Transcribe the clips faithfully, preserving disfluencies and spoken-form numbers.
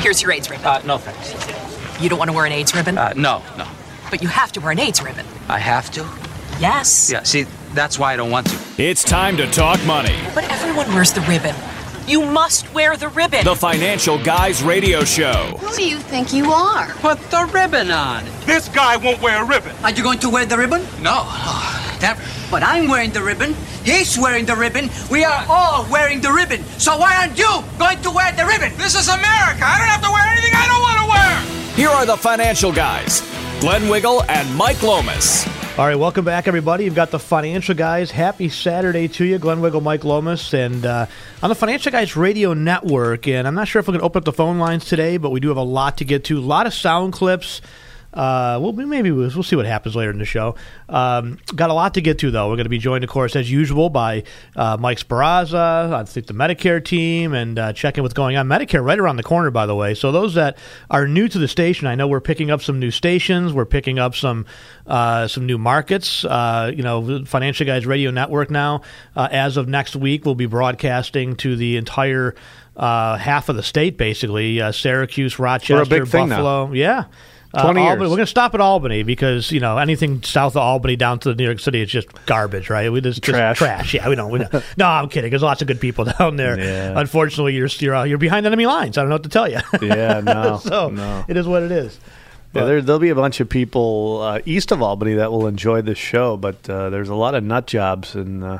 Here's your AIDS ribbon. Uh, no, thanks. You don't want to wear an AIDS ribbon? Uh, no, no. But you have to wear an AIDS ribbon. I have to? Yes. Yeah, see, that's why I don't want to. It's time to talk money. But everyone wears the ribbon. You must wear the ribbon. The Financial Guys Radio Show. Who do you think you are? Put the ribbon on. This guy won't wear a ribbon. Are you going to wear the ribbon? No, no. Never. But I'm wearing the ribbon. He's wearing the ribbon. We are all wearing the ribbon. So why aren't you going to wear the ribbon? This is America. I don't have to wear anything I don't want to wear. Here are the Financial Guys, Glenn Wiggle and Mike Lomas. All right, welcome back, everybody. You've got the Financial Guys. Happy Saturday to you. Glenn Wiggle, Mike Lomas, and uh, on the Financial Guys Radio Network. And I'm not sure if we're going to open up the phone lines today, but we do have a lot to get to. A lot of sound clips. Uh, well, maybe we'll, we'll see what happens later in the show. Um, got a lot to get to, though. We're going to be joined, of course, as usual, by uh, Mike Sparazza, I think the Medicare team, and uh, checking what's going on. Medicare right around the corner, by the way. So those that are new to the station, I know we're picking up some new stations. We're picking up some uh, some new markets. Uh, you know, Financial Guys Radio Network now, uh, as of next week, we'll be broadcasting to the entire uh, half of the state, basically. Uh, Syracuse, Rochester, Buffalo. Now. Yeah. Uh, Twenty years. Albany, we're going to stop at Albany because, you know, anything south of Albany down to New York City is just garbage, right? We just trash. Just trash. Yeah, we don't. We don't. No, I'm kidding. There's lots of good people down there. Yeah. Unfortunately, you're you're you're behind enemy lines. I don't know what to tell you. Yeah, no. so no. It is what it is. But, yeah, there, there'll be a bunch of people uh, east of Albany that will enjoy this show, but uh, there's a lot of nut jobs and uh,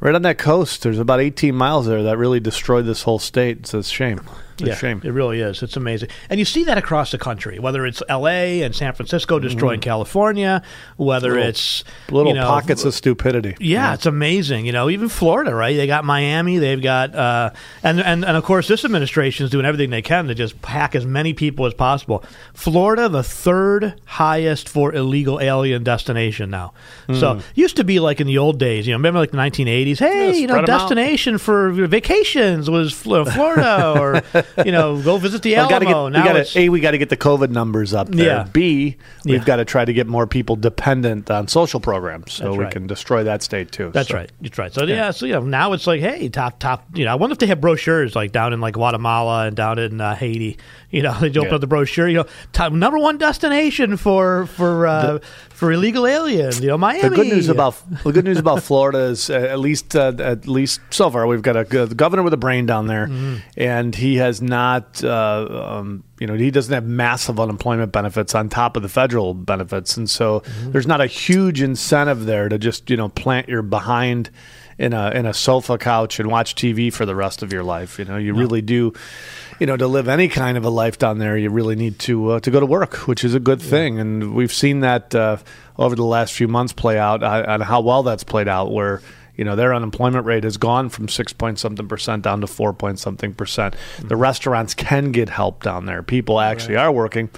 right on that coast. There's about eighteen miles there that really destroyed this whole state. So it's a shame. It's yeah, a shame. It really is. It's amazing. And you see that across the country, whether it's L A and San Francisco destroying mm-hmm. California, whether little, it's little you know, pockets of stupidity. Yeah, yeah, it's amazing. You know, even Florida, right? They got Miami. They've got uh, and, and and of course, this administration is doing everything they can to just pack as many people as possible. Florida, the third highest for illegal alien destination now. Mm. So it used to be like in the old days, you know, remember like the nineteen eighties. Hey, yeah, you know, destination out. for vacations was Florida or. You know, go visit the Alamo. Well, get, now we gotta, A, we got to get the COVID numbers up there. Yeah. B, we've yeah. got to try to get more people dependent on social programs so That's we right. can destroy that state too. That's so. right. That's right. So yeah. yeah, so you know, now it's like, hey, top top. You know, I wonder if they have brochures like down in like Guatemala and down in uh, Haiti. You know, they open yeah. up the brochure. You know, top, number one destination for for uh, the, for illegal aliens. You know, Miami. The good news about the good news about Florida is uh, at least uh, at least so far we've got a, a governor with a brain down there, mm-hmm. and he has. Not, uh, um, you know, he doesn't have massive unemployment benefits on top of the federal benefits, and so mm-hmm. there's not a huge incentive there to just, you know, plant your behind in a in a sofa couch and watch T V for the rest of your life. You know, you no. really do, you know, to live any kind of a life down there, you really need to uh, to go to work, which is a good yeah. thing, and we've seen that uh, over the last few months play out uh, on how well that's played out, where. You know, their unemployment rate has gone from six point something percent down to four point something percent. Mm-hmm. The restaurants can get help down there. People actually right. are working,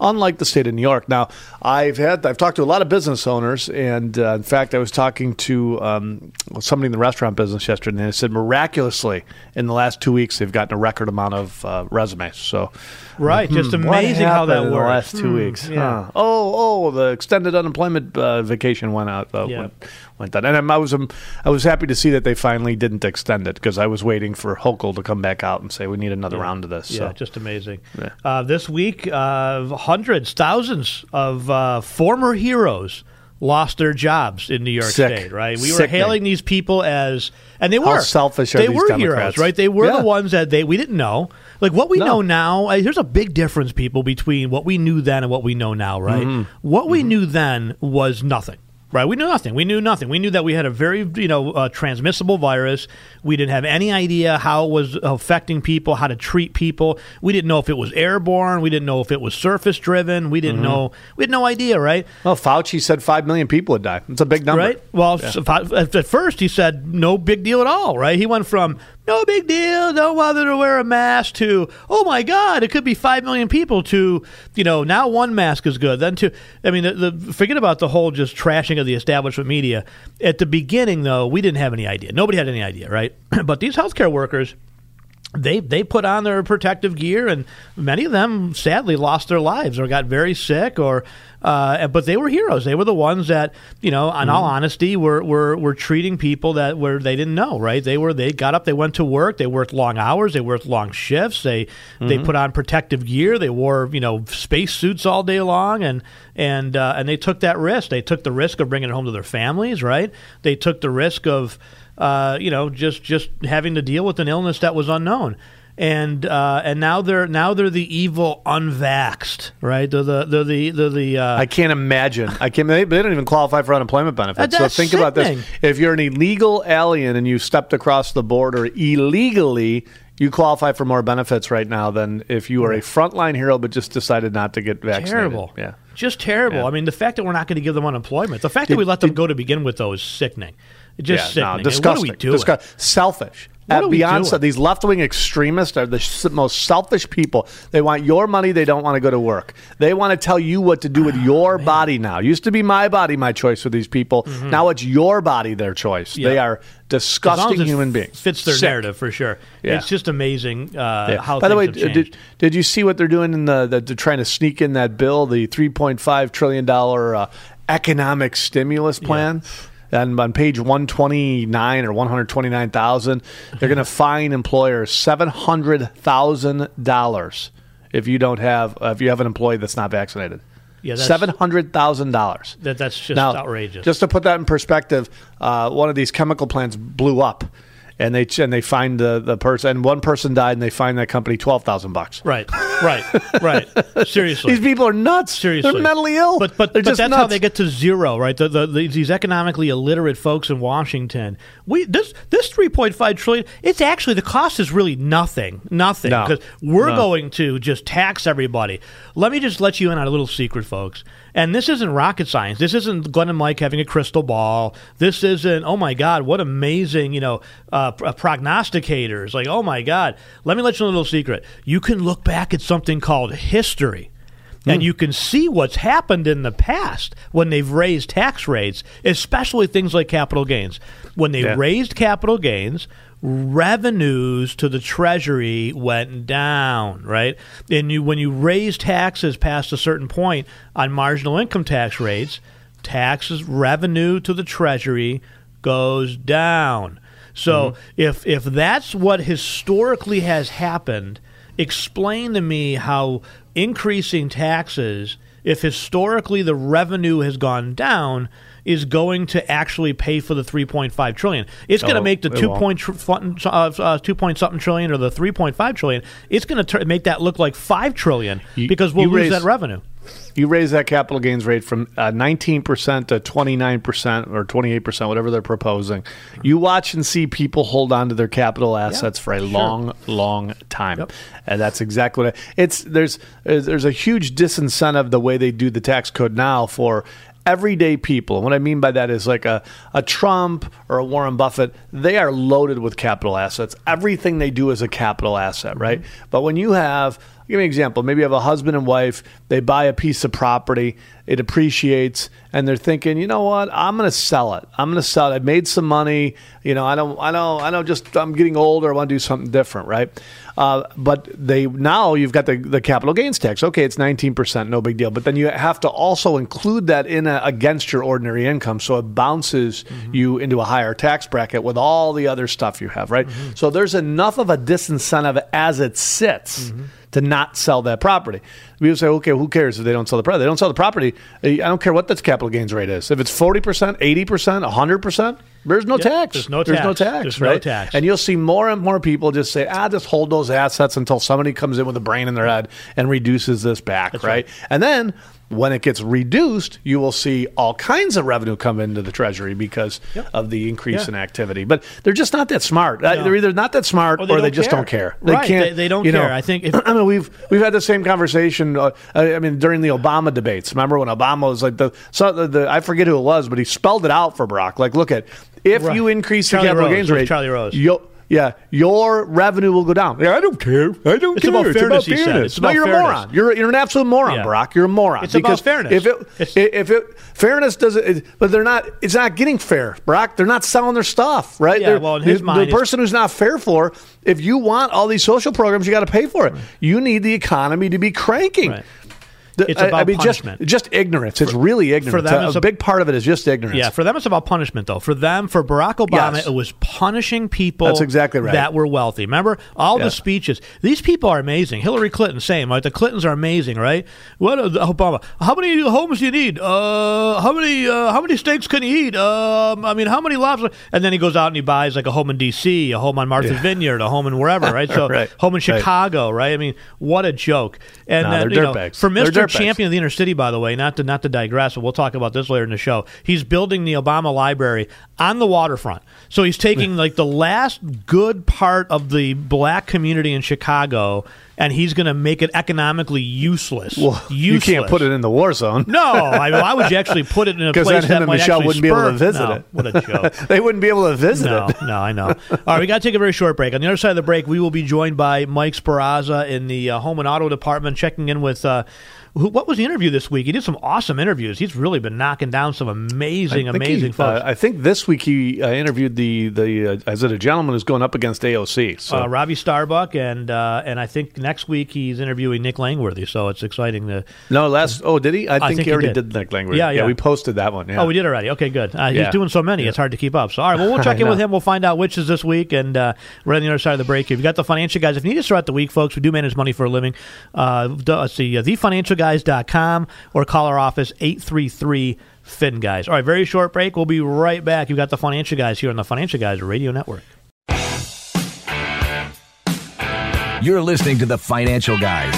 unlike the state of New York. Now, I've had I've talked to a lot of business owners, and uh, in fact, I was talking to um, somebody in the restaurant business yesterday, and they said miraculously in the last two weeks they've gotten a record amount of uh, resumes. So, right, hmm, just amazing how that works. In the last two hmm, weeks. Yeah. Huh. Oh, oh, the extended unemployment uh, vacation went out. Uh, yeah. went, Went down. And I was um, I was happy to see that they finally didn't extend it because I was waiting for Hochul to come back out and say we need another yeah. round of this. Yeah, so. just amazing. Yeah. Uh, this week, uh, hundreds, thousands of uh, former heroes lost their jobs in New York Sick. State. Right, we Sick were hailing name. These people as and they were How selfish. Are they these were Democrats? Heroes, right? They were yeah. the ones that they we didn't know. Like what we no. know now, uh, there's a big difference, people, between what we knew then and what we know now. Right, mm-hmm. what we mm-hmm. knew then was nothing. Right, we knew nothing. We knew nothing. We knew that we had a very, you know, uh, transmissible virus. We didn't have any idea how it was affecting people, how to treat people. We didn't know if it was airborne. We didn't know if it was surface-driven. We didn't mm-hmm. know. We had no idea, right? Well, Fauci said five million people would die. It's a big number. Right? Well, yeah. so, at first he said no big deal at all, right? He went from no big deal, don't bother to wear a mask, to, oh, my God, it could be five million people, to, you know, now one mask is good. Then to, I mean, the, the, forget about the whole just trashing of the establishment media. At the beginning, though, we didn't have any idea. Nobody had any idea, right? But these healthcare workers, they they put on their protective gear, and many of them, sadly, lost their lives or got very sick, or uh, but they were heroes. They were the ones that, you know, in mm. all honesty, were, were were treating people that were they didn't know, right? They were they got up, they went to work, they worked long hours, they worked long shifts, they mm-hmm. they put on protective gear, they wore, you know, space suits all day long, and and uh, and they took that risk. They took the risk of bringing it home to their families, right? They took the risk of Uh, you know, just, just having to deal with an illness that was unknown, and uh, and now they're now they're the evil unvaxxed, right? They're the they're the they're the. Uh, I can't imagine. I can't. They don't even qualify for unemployment benefits. That, so think sickening. About this: if you're an illegal alien and you stepped across the border illegally, you qualify for more benefits right now than if you are a frontline hero but just decided not to get vaccinated. Terrible. Yeah. Just terrible. Yeah. I mean, the fact that we're not going to give them unemployment, the fact did, that we let them did, go to begin with, though, is sickening. Just yeah, no, disgusting. What are we doing? Disgu- selfish. What At beyond doing? These left-wing extremists are the most selfish people. They want your money. They don't want to go to work. They want to tell you what to do with oh, your man. body now. Used to be my body, my choice with these people. Mm-hmm. Now it's your body, their choice. Yeah. They are disgusting as long as human beings. Fits their Sick. narrative for sure. Yeah. It's just amazing uh, yeah. how. By the way, did, did you see what they're doing in the, the? They're trying to sneak in that bill, the three point five trillion dollars uh, economic stimulus plan. Yeah. And on page one twenty-nine or one hundred twenty-nine thousand, they're going to fine employers seven hundred thousand dollars if you don't have if you have an employee that's not vaccinated. Yeah, seven hundred thousand dollars. That, that's just now, outrageous. Just to put that in perspective, uh, one of these chemical plants blew up, and they and they fined the, the person, and one person died, and they fined that company twelve thousand bucks. Right, right, right. Seriously, these people are nuts. Seriously, they're mentally ill. But but, but that's nuts. How they get to zero, right? The, the, the, these economically illiterate folks in Washington. We this this three point five trillion dollars. It's actually the cost is really nothing, nothing, because no, we're no. going to just tax everybody. Let me just let you in on a little secret, folks. And this isn't rocket science. This isn't Glenn and Mike having a crystal ball. This isn't, oh, my God, what amazing, you know, uh, prognosticators. Like, oh, my God. Let me let you know a little secret. You can look back at something called history, mm. and you can see what's happened in the past when they've raised tax rates, especially things like capital gains. When they yeah. raised capital gains, revenues to the Treasury went down, right? And you, when you raise taxes past a certain point on marginal income tax rates, taxes revenue to the Treasury goes down. So mm-hmm. if if that's what historically has happened, explain to me how increasing taxes, if historically the revenue has gone down, is going to actually pay for the three point five trillion dollars. It's oh, going to make the two point, tr- uh, two point something trillion or the three point five trillion dollars. It's going to make that look like five trillion dollars you, because we'll lose raise, that revenue. You raise that capital gains rate from uh, nineteen percent to twenty-nine percent or twenty-eight percent, whatever they're proposing. You watch and see people hold on to their capital assets yeah, for a sure. long, long time. Yep. And that's exactly what it, it's. There's, there's a huge disincentive the way they do the tax code now for everyday people. And what I mean by that is like a, a Trump or a Warren Buffett, they are loaded with capital assets. Everything they do is a capital asset, right? Mm-hmm. But when you have, give me an example, maybe you have a husband and wife, they buy a piece of property, it appreciates, and they're thinking, you know what, I'm going to sell it. I'm going to sell it. I made some money. You know, I don't, I don't, I don't just, I'm getting older. I want to do something different, right? Uh, but they now you've got the, the capital gains tax. Okay, it's nineteen percent, no big deal. But then you have to also include that in a, against your ordinary income, so it bounces mm-hmm. you into a higher tax bracket with all the other stuff you have, right? Mm-hmm. So there's enough of a disincentive as it sits mm-hmm. to not sell that property. People say, okay, who cares if they don't sell the property? They don't sell the property. I don't care what that capital gains rate is. If it's forty percent, eighty percent, one hundred percent, there's no yeah, tax. There's no there's tax. There's no tax, there's right? no tax. And you'll see more and more people just say, ah, just hold those assets until somebody comes in with a brain in their head and reduces this back, right? right? And then When it gets reduced, you will see all kinds of revenue come into the Treasury because yep. of the increase yeah. in activity. But they're just not that smart. No. They're either not that smart or they, or don't, they just care. don't care. They right. can't. They, they don't you know, care. I think. If- I mean, we've we've had the same conversation. Uh, I mean, during the Obama debates, remember when Obama was like the, so the, the I forget who it was, but he spelled it out for Barack. Like, look at if right. you increase Charlie the capital Rose, gains rate, Charlie Rose. You'll, Yeah, your revenue will go down. Yeah, I don't care. I don't it's care. About it's fairness, about fairness. He said. It's no, about you're fairness. a moron. You're you're an absolute moron, yeah. Barack. You're a moron. It's because about fairness. If it it's, if it fairness doesn't, it, but they're not. It's not getting fair, Barack. They're not selling their stuff, right? Yeah. They're, well, in his the, mind, the person who's not fair for. If you want all these social programs, you got to pay for it. Right. You need the economy to be cranking. Right. It's about I mean, punishment. Just, just ignorance. It's for, really ignorance. For them, a, it's a, a big part of it is just ignorance. Yeah, for them, it's about punishment, though. For them, for Barack Obama, yes. it was punishing people That's exactly right. that were wealthy. Remember? All yeah. the speeches. These people are amazing. Hillary Clinton, same. Right? The Clintons are amazing, right? What Obama? How many homes do you need? Uh, how many uh, How many steaks can you eat? Um, I mean, how many lobsters? And then he goes out and he buys like a home in D C, a home on Martha's yeah. Vineyard, a home in wherever, right? So right. home in Chicago, right. right? I mean, what a joke. And no, then, they're you know, for Mister Champion of the Inner City, by the way, not to not to digress, but we'll talk about this later in the show. He's building the Obama Library on the waterfront. So he's taking like the last good part of the black community in Chicago, and he's going to make it economically useless. Well, useless. You can't put it in the war zone. No. I mean, why would you actually put it in a place that him and might Michelle actually spur? Because then Michelle wouldn't be able to visit no, it. What a joke. They wouldn't be able to visit no, it. No, no, I know. All right, we got to take a very short break. On the other side of the break, we will be joined by Mike Sparazza in the uh, Home and Auto Department, checking in with... Uh, What was the interview this week? He did some awesome interviews. He's really been knocking down some amazing, amazing he, folks. Uh, I think this week he uh, interviewed the the uh, as a gentleman who's going up against A O C. So. Uh, Robbie Starbuck, and uh, and I think next week he's interviewing Nick Langworthy. So it's exciting. To, no, last uh, oh did he? I, I think, think he already he did. did Nick Langworthy. Yeah, yeah, yeah. We posted that one. Yeah. Oh, we did already. Okay, good. Uh, he's yeah. doing so many, yeah. it's hard to keep up. So all right, well we'll check in know. with him. We'll find out which is this week, and uh, we're on the other side of the break here. We've got the Financial Guys. If you need us throughout the week, folks, we do manage money for a living. Uh, let's see, uh, the Financial Guys. guys dot com or call our office eight three three F I N Guys. All right, very short break. We'll be right back. You've got the Financial Guys here on the Financial Guys Radio Network. You're listening to the Financial Guys.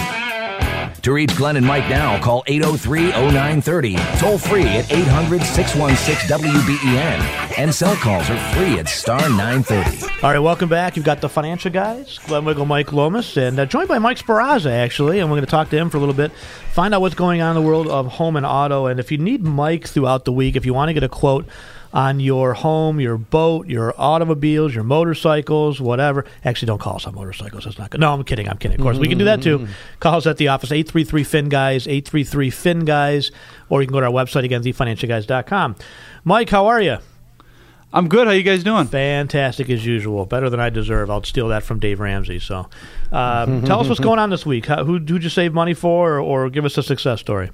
To reach Glenn and Mike now, call eight oh three, oh nine three oh, toll free at eight hundred, six one six, W B E N, and cell calls are free at star nine thirty. All right, welcome back. You've got the Financial Guys, Glenn Wiggle, Mike Lomas, and uh, joined by Mike Sparazza, actually, and we're going to talk to him for a little bit, find out what's going on in the world of home and auto, and if you need Mike throughout the week, if you want to get a quote on your home, your boat, your automobiles, your motorcycles, whatever. Actually, don't call us on motorcycles. That's not good. No, I'm kidding. I'm kidding. Of course, mm-hmm. we can do that too. Call us at the office, eight three three F I N Guys, eight three three F I N Guys, or you can go to our website again, the financial guys dot com. Mike, how are you? I'm good. How you guys doing? Fantastic as usual. Better than I deserve. I'll steal that from Dave Ramsey. So um, tell us what's going on this week. How, who who'd you save money for, or, or give us a success story?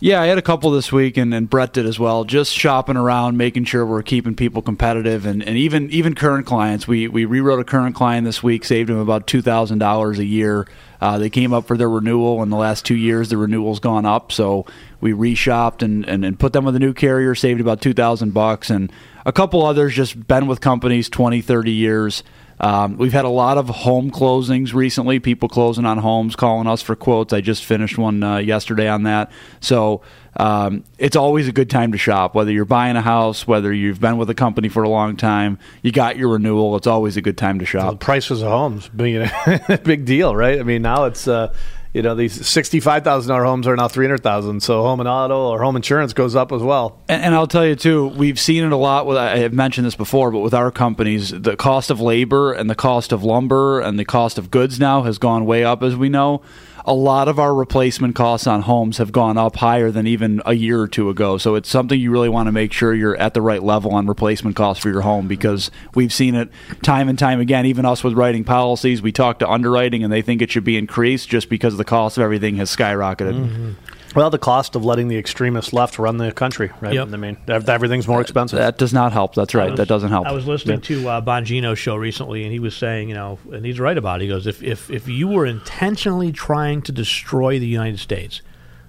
Yeah, I had a couple this week, and, and Brett did as well, just shopping around, making sure we're keeping people competitive, and, and even even current clients. We we rewrote a current client this week, saved them about two thousand dollars a year. Uh, they came up for their renewal, in the last two years the renewal's gone up, so we reshopped and, and, and put them with a new carrier, saved about two thousand bucks, and a couple others just been with companies twenty, thirty years. Um, we've had a lot of home closings recently, people closing on homes, calling us for quotes. I just finished one uh, yesterday on that. So um, it's always a good time to shop, whether you're buying a house, whether you've been with a company for a long time, you got your renewal, it's always a good time to shop. Well, the prices of homes being a big deal, right? I mean, now it's... Uh You know, these sixty-five thousand dollars homes are now three hundred thousand dollars, so home and auto or home insurance goes up as well. And, and I'll tell you, too, we've seen it a lot. With, I have mentioned this before, but with our companies, the cost of labor and the cost of lumber and the cost of goods now has gone way up, as we know. A lot of our replacement costs on homes have gone up higher than even a year or two ago. So it's something you really want to make sure you're at the right level on replacement costs for your home, because we've seen it time and time again. Even us with writing policies, we talk to underwriting and they think it should be increased just because the cost of everything has skyrocketed. Mm-hmm. Well, the cost of letting the extremist left run the country, right? Yep. I mean, everything's more expensive. That does not help. That's right. Was, that doesn't help. I was listening yeah. to uh, Bongino's show recently, and he was saying, you know, and he's right about it. He goes, if if, if you were intentionally trying to destroy the United States,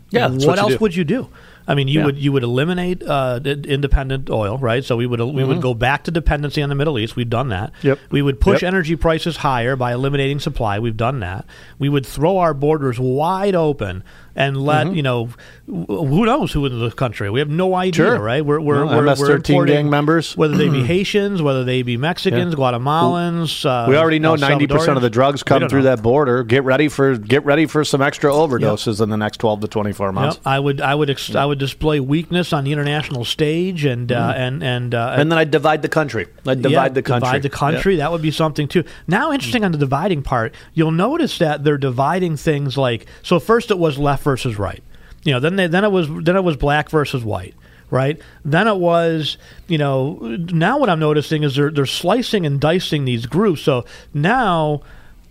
yeah, what else would you do? I mean, you yeah. would you would eliminate uh, independent oil, right? So we would we mm-hmm. would go back to dependency on the Middle East. We've done that. Yep. We would push yep. energy prices higher by eliminating supply. We've done that. We would throw our borders wide open and let mm-hmm. you know who knows who in the country. We have no idea, sure. right? We're we're, no, we're M S thirteen gang members, whether they be Haitians, whether they be Mexicans, yeah. Guatemalans. Uh, we already know ninety percent of the drugs come through know. that border. Get ready for get ready for some extra overdoses yep. in the next twelve to twenty four months. Yep. I would I would ex- I would display weakness on the international stage, and uh, mm. and and uh, and then I'd divide the country. I'd divide yeah, the country. Divide the country. Yeah. That would be something too. Now, interesting mm. on the dividing part, you'll notice that they're dividing things like so. First, it was left versus right, you know. Then they, then it was then it was black versus white, right? Then it was, you know. Now what I'm noticing is they're they're slicing and dicing these groups. So now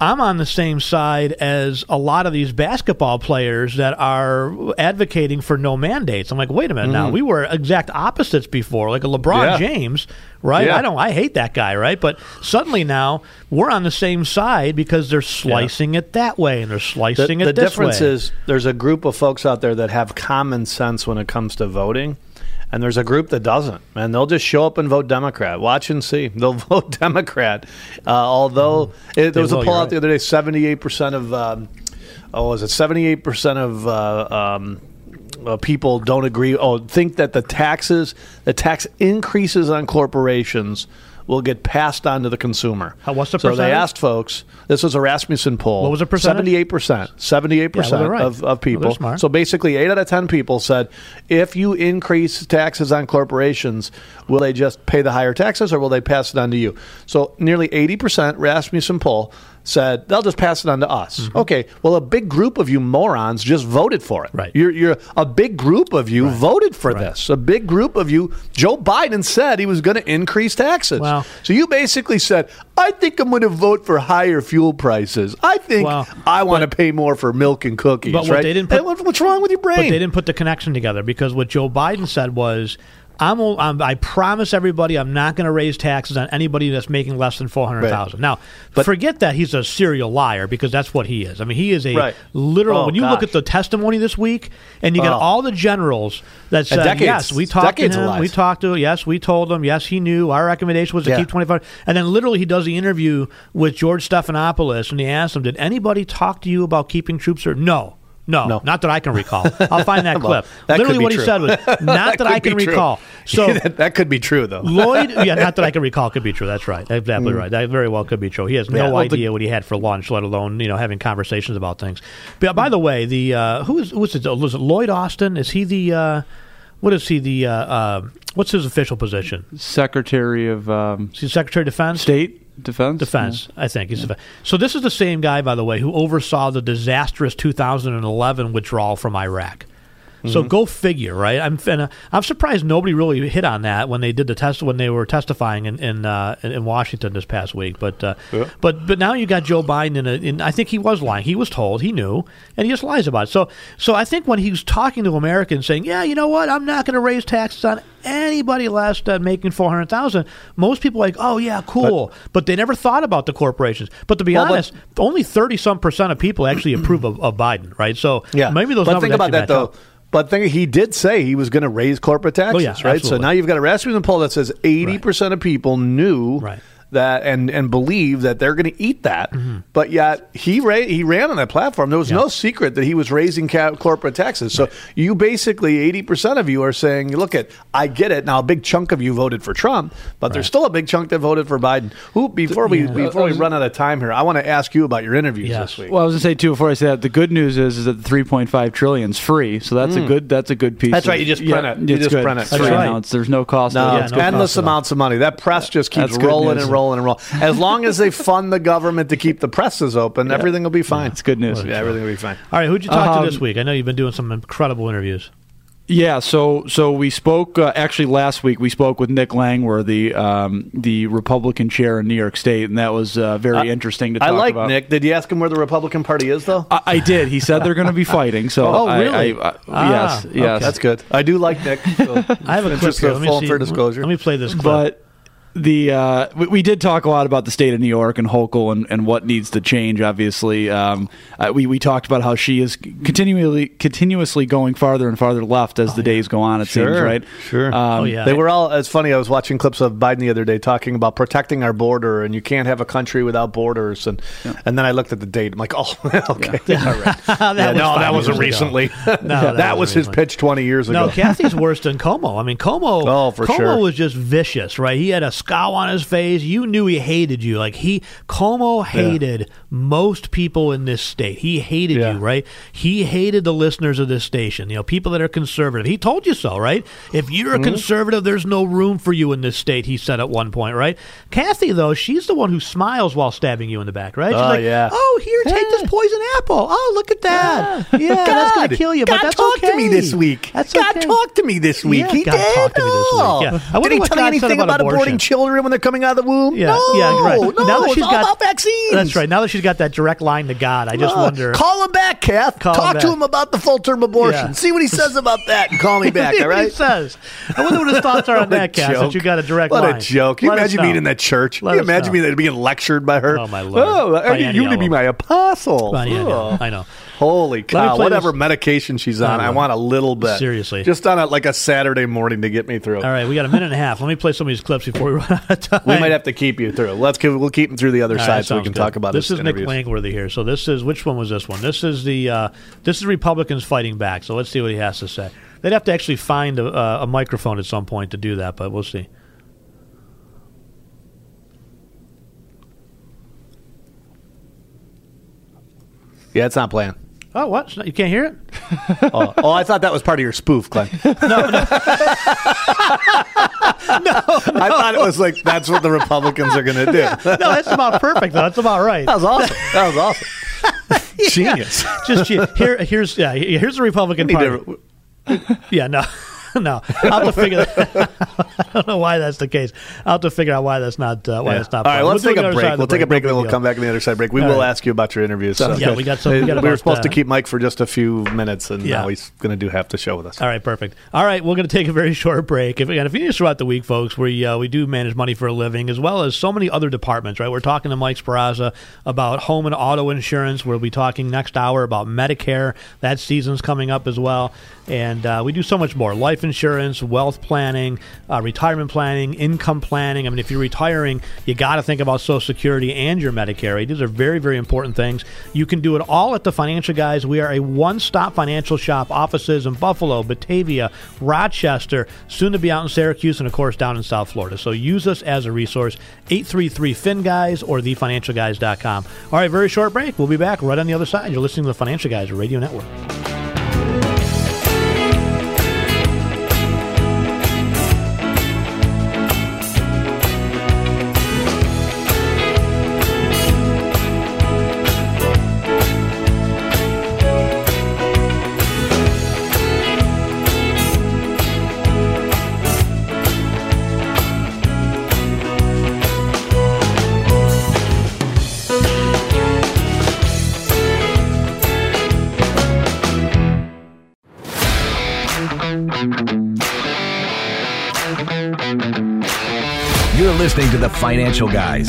I'm on the same side as a lot of these basketball players that are advocating for no mandates. I'm like, wait a minute mm. now. We were exact opposites before, like a LeBron yeah. James, right? Yeah. I don't, I hate that guy, right? But suddenly now we're on the same side because they're slicing yeah. it that way and they're slicing the, it the this way. The difference is there's a group of folks out there that have common sense when it comes to voting. And there's a group that doesn't, and they'll just show up and vote Democrat. Watch and see. They'll vote Democrat. Uh, although mm-hmm. it, there was will, a poll out right. the other day, seventy-eight percent of, um, oh, was it seventy-eight percent of uh, um, uh, people don't agree, oh, think that the taxes, the tax increases on corporations will get passed on to the consumer. How, what's the so percentage? So they asked folks, this was a Rasmussen poll. What was the percentage? seventy-eight percent. seventy-eight percent yeah, well, they're right. of, of people. Well, they're smart. So basically, eight out of ten people said, if you increase taxes on corporations, will they just pay the higher taxes or will they pass it on to you? So nearly eighty percent Rasmussen poll said, they'll just pass it on to us. Mm-hmm. Okay, well, a big group of you morons just voted for it. Right. You're, you're, a big group of you right. voted for right. this. A big group of you, Joe Biden said he was going to increase taxes. Wow. So you basically said, I think I'm going to vote for higher fuel prices. I think wow. I want to pay more for milk and cookies. But what right? they didn't put, what, what's wrong with your brain? But they didn't put the connection together, because what Joe Biden said was, I'm, I'm, I promise everybody I'm not going to raise taxes on anybody that's making less than four hundred thousand dollars. Right. Now, but, forget that he's a serial liar, because that's what he is. I mean, he is a right. literal. Oh, when you gosh. look at the testimony this week, and you oh. got all the generals that said, decades, yes, we talked to him, we talked to him, yes, we told him, yes, he knew. Our recommendation was to yeah. keep twenty-five. And then literally he does the interview with George Stephanopoulos, and he asked him, did anybody talk to you about keeping troops or no? No, no, not that I can recall. I'll find that clip. Well, that literally what true. he said was, not that, that I can recall. So that, that could be true, though. Lloyd, yeah, not that I can recall could be true. That's right. Exactly mm. right. That very well could be true. He has no yeah, well, idea the, what he had for lunch, let alone, you know, having conversations about things. But, by the way, the uh, who is who is it? Was it Lloyd Austin? Is he the uh, – what is he the uh, – uh, what's his official position? Secretary of um, – Is he Secretary of Defense? State? Defense? Defense, yeah. I think. He's yeah. defense. So this is the same guy, by the way, who oversaw the disastrous two thousand eleven withdrawal from Iraq. Mm-hmm. So go figure, right? I'm and, uh, I'm surprised nobody really hit on that when they did the test when they were testifying in in, uh, in Washington this past week. But uh, yeah. but but now you got Joe Biden in, a, in. I think he was lying. He was told, he knew, and he just lies about it. So so I think when he was talking to Americans, saying, yeah, you know what, I'm not going to raise taxes on anybody less than making four hundred thousand dollars, most people are like, oh yeah, cool, but, but they never thought about the corporations. But to be well, honest, but, only thirty some percent of people actually approve of, of Biden, right? So yeah. maybe those. But think about that though. Up. But think, he did say he was going to raise corporate taxes, oh, yeah, right? Absolutely. So now you've got a Rasmussen poll that says eighty percent right. of people knew right. that and, and believe that they're going to eat that. Mm-hmm. But yet he ra- he ran on that platform. There was yeah. no secret that he was raising ca- corporate taxes. So right. you basically, eighty percent of you are saying, look, at, I get it. Now, a big chunk of you voted for Trump, but right. there's still a big chunk that voted for Biden. Who Before we yeah. before we run out of time here, I want to ask you about your interviews yes. this week. Well, I was going to say, too, before I say that, the good news is, is that the three point five trillion dollars is free. So that's mm. a good that's a good piece. That's of, right. You just print yeah, it. You just good. print it. That's free. Right. There's no cost. No, yeah, no endless cost amounts of money. That press yeah. just keeps that's rolling and rolling. Rolling and roll. As long as they fund the government to keep the presses open, yeah. everything will be fine. It's good news. Yeah, everything will be fine. All right, who'd you talk um, to this week? I know you've been doing some incredible interviews. Yeah, so so we spoke, uh, actually last week, we spoke with Nick Langworthy, um, the Republican chair in New York State, and that was uh, very I, interesting to talk about. I like about. Nick. Did you ask him where the Republican Party is, though? I, I did. He said they're going to be fighting. So oh, really? I, I, I, ah, yes, yes. Okay. That's good. I do like Nick. So I have a clip here. Let me, see, for disclosure. let me play this clip. But the uh, we, we did talk a lot about the state of New York and Hochul and, and what needs to change. Obviously, um, uh, we we talked about how she is continually continuously going farther and farther left as oh, the days yeah. go on. It sure. seems right. Sure. Um, oh, yeah. They were all. It's funny. I was watching clips of Biden the other day talking about protecting our border, and you can't have a country without borders. And yeah. and then I looked at the date. I'm like, oh, okay, yeah. all right. that yeah, no, that wasn't recently. No, that, that was, was his pitch twenty years ago. No, Kathy's worse than Cuomo. I mean, Cuomo. Oh, for Cuomo sure. was just vicious, right? He had a scowl on his face. You knew he hated you. Like he, Cuomo hated yeah. most people in this state. He hated yeah. you, right? He hated the listeners of this station. You know, people that are conservative. He told you so, right? If you're a mm-hmm. conservative, there's no room for you in this state. He said at one point, right? Kathy, though, she's the one who smiles while stabbing you in the back, right? She's oh, like, yeah. oh, here, take yeah. this poison apple. Oh, look at that. Yeah, yeah God, that's gonna kill you. But God that's talked okay. to me this week. That's God okay. talked to me this week. Yeah, he God did. Talked to me this week. Yeah. I did he tell you anything about, about aborting children when they're coming out of the womb? Yeah, no, yeah, right. no. Now that she's it's all got, about vaccines. That's right. Now that she's got that direct line to God, I just uh, wonder. Call him back, Kath. Call Talk him back. to him about the full-term abortion. Yeah. See what he says about that, and call me back. All right. He says. I wonder what his thoughts are on that, Kath. That you got a direct what line. What a joke! Can you imagine being in that church? Can you imagine me being lectured by her? Oh my Lord! Oh, you need to be my apostle. I know. Holy cow, whatever this. medication she's on, I, I want a little bit. Seriously. Just on a, like a Saturday morning to get me through. All right, we got a minute and a half. Let me play some of these clips before we run out of time. We might have to keep you through. Let's keep, We'll keep them through the other All side right, so we can good. talk about this. This is interviews. Nick Langworthy here. So this is, which one was this one? This is the uh, this is Republicans fighting back. So let's see what he has to say. They'd have to actually find a, uh, a microphone at some point to do that, but we'll see. Yeah, it's not playing. Oh, what? You can't hear it? oh, oh, I thought that was part of your spoof, Glenn. no, no. no, no. I thought it was like, that's what the Republicans are going to do. no, that's about perfect, though. That's about right. That was awesome. That was awesome. Genius. Yeah. Just here, here's, yeah, here's the Republican Party. To... yeah, no. No, I'll have to figure that out. I don't know why that's the case. I'll have to figure out why that's not uh, why yeah. that's not. All right, we'll let's take a break. We'll break. take a break, no and we'll deal. come back on the other side break. We All will right. ask you about your interviews. So. Yeah, we got some. We, got we were supposed uh, to keep Mike for just a few minutes, and yeah. now he's going to do half the show with us. All right, perfect. All right, we're going to take a very short break. If, and if you need us throughout the week, folks, we uh, we do manage money for a living, as well as so many other departments. Right, we're talking to Mike Sparazza about home and auto insurance. We'll be talking next hour about Medicare. That season's coming up as well, and uh, we do so much more. Life insurance, wealth planning, uh, retirement planning, income planning. I mean, if you're retiring, you got to think about Social Security and your Medicare. Right? These are very, very important things. You can do it all at the Financial Guys. We are a one-stop financial shop. Offices in Buffalo, Batavia, Rochester, soon to be out in Syracuse, and of course down in South Florida. So use us as a resource. eight three three Fin Guys or the financial guys dot com. All right, very short break. We'll be back right on the other side. You're listening to the Financial Guys Radio Network. Listening to the Financial Guys.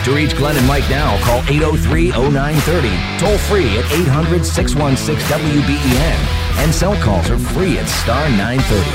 To reach Glenn and Mike now, call eight oh three, oh nine three oh, toll free at eight hundred, six one six, W B E N, and cell calls are free at star nine thirty.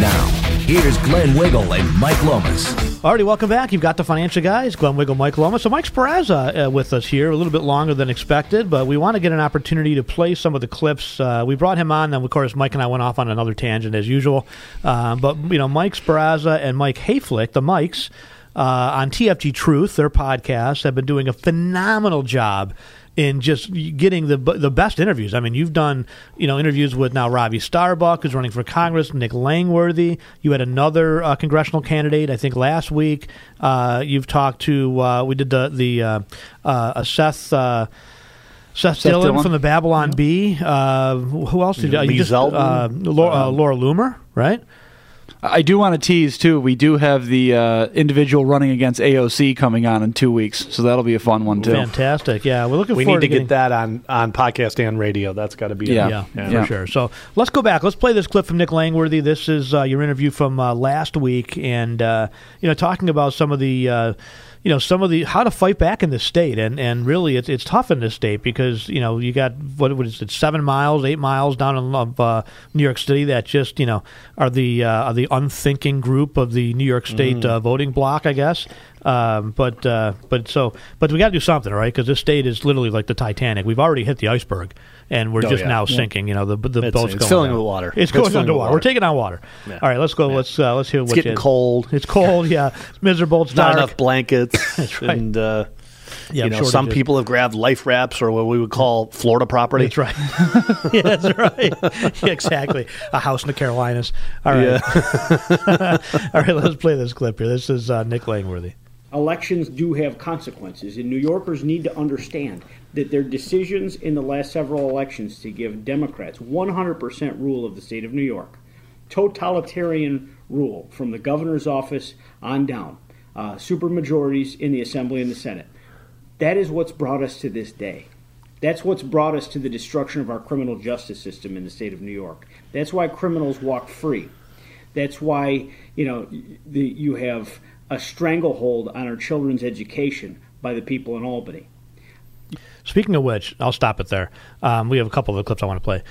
Now, here's Glenn Wiggle and Mike Lomas. Alrighty, welcome back. You've got the Financial Guys, Glenn Wiggle, Mike Lomas. So Mike Sparazza uh, with us here, a little bit longer than expected, but we want to get an opportunity to play some of the clips. Uh, we brought him on, and of course, Mike and I went off on another tangent as usual. Uh, but, you know, Mike Sparazza and Mike Hayflick, the Mikes, uh, on T F G Truth, their podcast, have been doing a phenomenal job in just getting the the best interviews. I mean, you've done, you know, interviews with now Robbie Starbuck, who's running for Congress, Nick Langworthy. You had another uh, congressional candidate, I think, last week. Uh, you've talked to, uh, we did the, the uh, uh, Seth... Uh, Seth, Seth Dillon, Dillon from the Babylon yeah. Bee. Uh, who else did you? Lee you just, uh, Laura, uh, Laura Loomer, right? I do want to tease, too, we do have the uh, individual running against A O C coming on in two weeks, so that'll be a fun one, too. Fantastic. Yeah, we're looking we forward to We need to getting... get that on, on podcast and radio. That's got to be yeah. Yeah, yeah, for yeah. sure. So let's go back. Let's play this clip from Nick Langworthy. This is uh, your interview from uh, last week, and uh, you know, talking about some of the... Uh, You know, some of the how to fight back in this state, and, and really it's it's tough in this state because, you know, you got what, what is it, seven miles, eight miles down in uh, New York City that just, you know, are the uh, are the unthinking group of the New York State mm. uh, voting bloc, I guess. Um, but uh, but so but we got to do something, right? Because this state is literally like the Titanic. We've already hit the iceberg, and we're oh, just yeah. now sinking. Yeah. You know, the the it's, boat's it's going filling out. with water. It's, it's going underwater. We're taking on water. Yeah. All right, let's go. Yeah. Let's uh, let's hear what's getting it. cold. It's cold. Yeah, it's miserable. It's not dark. Enough blankets. That's right. And uh, yeah, you know, some people have grabbed life wraps or what we would call Florida property. That's right. yeah, that's right. Yeah, exactly. A house in the Carolinas. All right. Yeah. All right, let's play this clip here. This is uh, Nick Langworthy. Elections do have consequences, and New Yorkers need to understand that their decisions in the last several elections to give Democrats one hundred percent rule of the state of New York, totalitarian rule from the governor's office on down, Uh, supermajorities in the Assembly and the Senate. That is what's brought us to this day. That's what's brought us to the destruction of our criminal justice system in the state of New York. That's why criminals walk free. That's why, you know, the, you have a stranglehold on our children's education by the people in Albany. Speaking of which, I'll stop it there. Um, we have a couple of clips I want to play.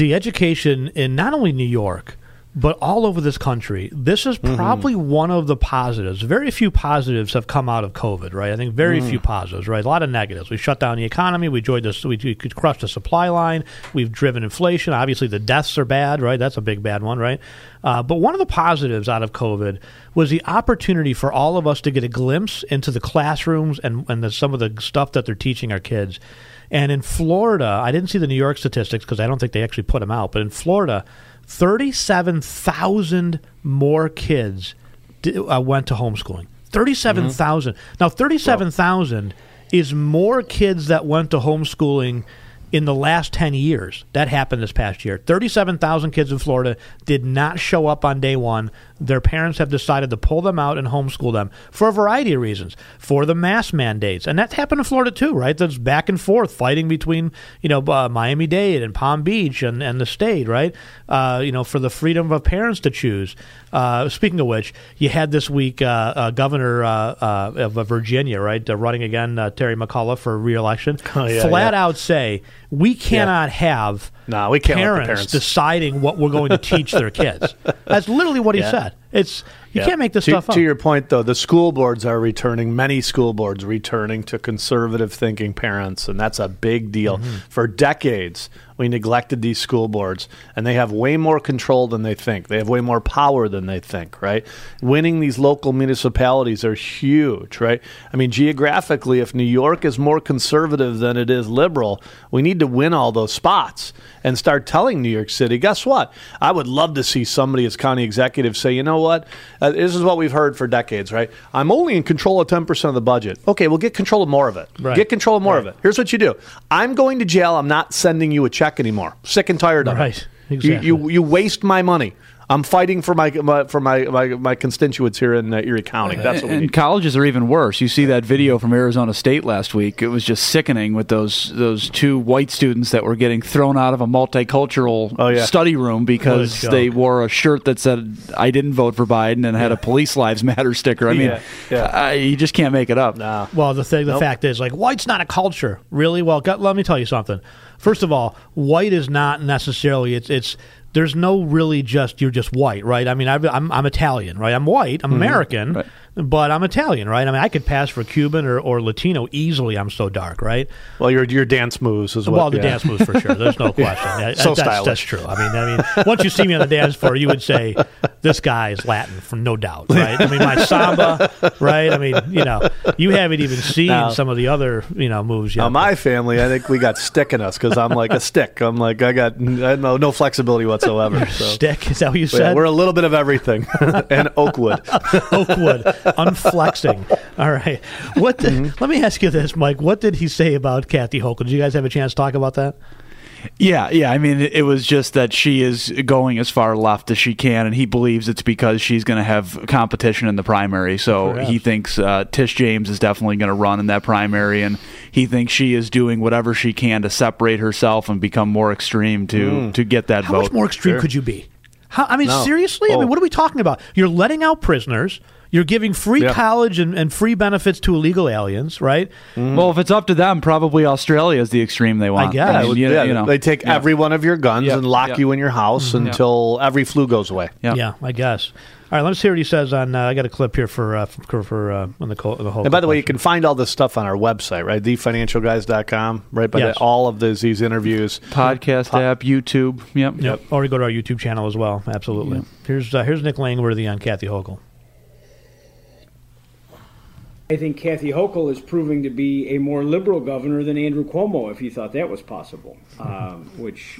The education in not only New York, but all over this country, this is probably mm-hmm. one of the positives. Very few positives have come out of COVID, right? I think very mm. few positives, right? A lot of negatives. We shut down the economy. We joined this. We crushed the supply line. We've driven inflation. Obviously, the deaths are bad, right? That's a big bad one, right? Uh, but one of the positives out of COVID was the opportunity for all of us to get a glimpse into the classrooms and, and the, some of the stuff that they're teaching our kids. And in Florida, I didn't see the New York statistics because I don't think they actually put them out, but in Florida, thirty-seven thousand more kids d- uh, went to homeschooling. thirty-seven thousand. Mm-hmm. Now, thirty-seven thousand is more kids that went to homeschooling in the last ten years. That happened this past year. thirty-seven thousand kids in Florida did not show up on day one. Their parents have decided to pull them out and homeschool them for a variety of reasons, for the mask mandates. And that's happened in Florida too, right? There's back and forth fighting between, you know, uh, Miami-Dade and Palm Beach and, and the state, right? Uh, you know, for the freedom of parents to choose. Uh, speaking of which, you had this week uh, uh, Governor uh, uh, of uh, Virginia, right, uh, running again, uh, Terry McAuliffe for re-election, oh, yeah, flat yeah. out say, we cannot yeah. have no, we can't parents, parents deciding what we're going to teach their kids. That's literally what he yeah. said. It's You yeah. can't make this to, stuff up. To your point, though, the school boards are returning, many school boards returning to conservative-thinking parents, and that's a big deal. Mm-hmm. For decades, we neglected these school boards, and they have way more control than they think. They have way more power than they think, right? Winning these local municipalities are huge, right? I mean, geographically, if New York is more conservative than it is liberal, we need to win all those spots and start telling New York City, guess what? I would love to see somebody as county executive say, you know what? Uh, this is what we've heard for decades, right? I'm only in control of ten percent of the budget. Okay, well, get control of more of it. Right. Get control of more right. of it. Here's what you do. I'm going to jail. I'm not sending you a check anymore. Sick and tired of right. it. Exactly. You, you, you waste my money. I'm fighting for my, my for my, my my constituents here in uh, Erie County. That's what we need. And colleges are even worse. You see that video from Arizona State last week. It was just sickening with those those two white students that were getting thrown out of a multicultural oh, yeah. study room because they wore a shirt that said, I didn't vote for Biden, and had yeah. a Police Lives Matter sticker. I mean, yeah. Yeah. I, you just can't make it up. Nah. Well, the thing, the nope. fact is, like, white's not a culture. Really? Well, God, let me tell you something. First of all, white is not necessarily, it's it's there's no really just, you're just white, right? I mean, I've, I'm I'm Italian, right? I'm white, I'm mm-hmm. American, right. but I'm Italian, right? I mean, I could pass for Cuban or, or Latino easily. I'm so dark, right? Well, your your dance moves as well. Well, the yeah. dance moves for sure. There's no question. yeah. So that's, stylish. That's true. I mean, I mean, once you see me on the dance floor, you would say, this guy is Latin, from no doubt, right? I mean, my samba, right? I mean, you know, you haven't even seen now, some of the other, you know, moves yet. Now, my family, I think we got stick in us because I'm like a stick. I'm like, I got I no, no flexibility whatsoever. Whatsoever. So. Stick, is that what you said? Yeah, we're a little bit of everything. And Oakwood. Oakwood. Unflexing. All right. What? Did, mm-hmm. Let me ask you this, Mike. What did he say about Kathy Hochul? Did you guys have a chance to talk about that? Yeah, yeah. I mean, it was just that she is going as far left as she can, and he believes it's because she's going to have competition in the primary. So Perhaps. he thinks uh, Tish James is definitely going to run in that primary, and he thinks she is doing whatever she can to separate herself and become more extreme to, mm. to get that How vote. How much more extreme sure. could you be? How, I mean, no. seriously? Oh. I mean, what are we talking about? You're letting out prisoners. You're giving free yeah. college and, and free benefits to illegal aliens, right? Mm. Well, if it's up to them, probably Australia is the extreme they want. I guess. I mean, you, yeah, you know. They take yeah. every one of your guns yep. and lock yep. you in your house mm-hmm. until yep. every flu goes away. Yep. Yeah, I guess. All right, let's hear what he says on. Uh, I got a clip here for uh, for, for uh, on the, co- the whole. And by the way, you can find all this stuff on our website, right? the financial guys dot com, right? By yes. the, all of these, these interviews, podcast po- app, YouTube. Yep. yep, yep. Or you go to our YouTube channel as well. Absolutely. Yep. Here's uh, here's Nick Langworthy on Kathy Hochul. I think Kathy Hochul is proving to be a more liberal governor than Andrew Cuomo, if you thought that was possible. Um, which,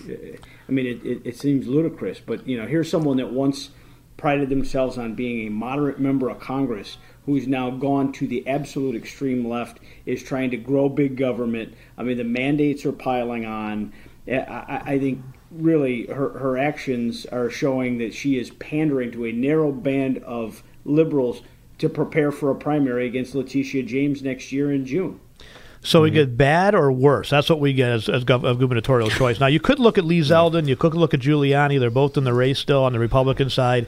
I mean, it, it, it seems ludicrous. But, you know, here's someone that once prided themselves on being a moderate member of Congress, who's now gone to the absolute extreme left, is trying to grow big government. I mean, the mandates are piling on. I, I think, really, her, her actions are showing that she is pandering to a narrow band of liberals to prepare for a primary against Leticia James next year in June. So mm-hmm. we get bad or worse. That's what we get as, as gov- gubernatorial choice. Now, you could look at Lee Zeldin. You could look at Giuliani. They're both in the race still on the Republican side.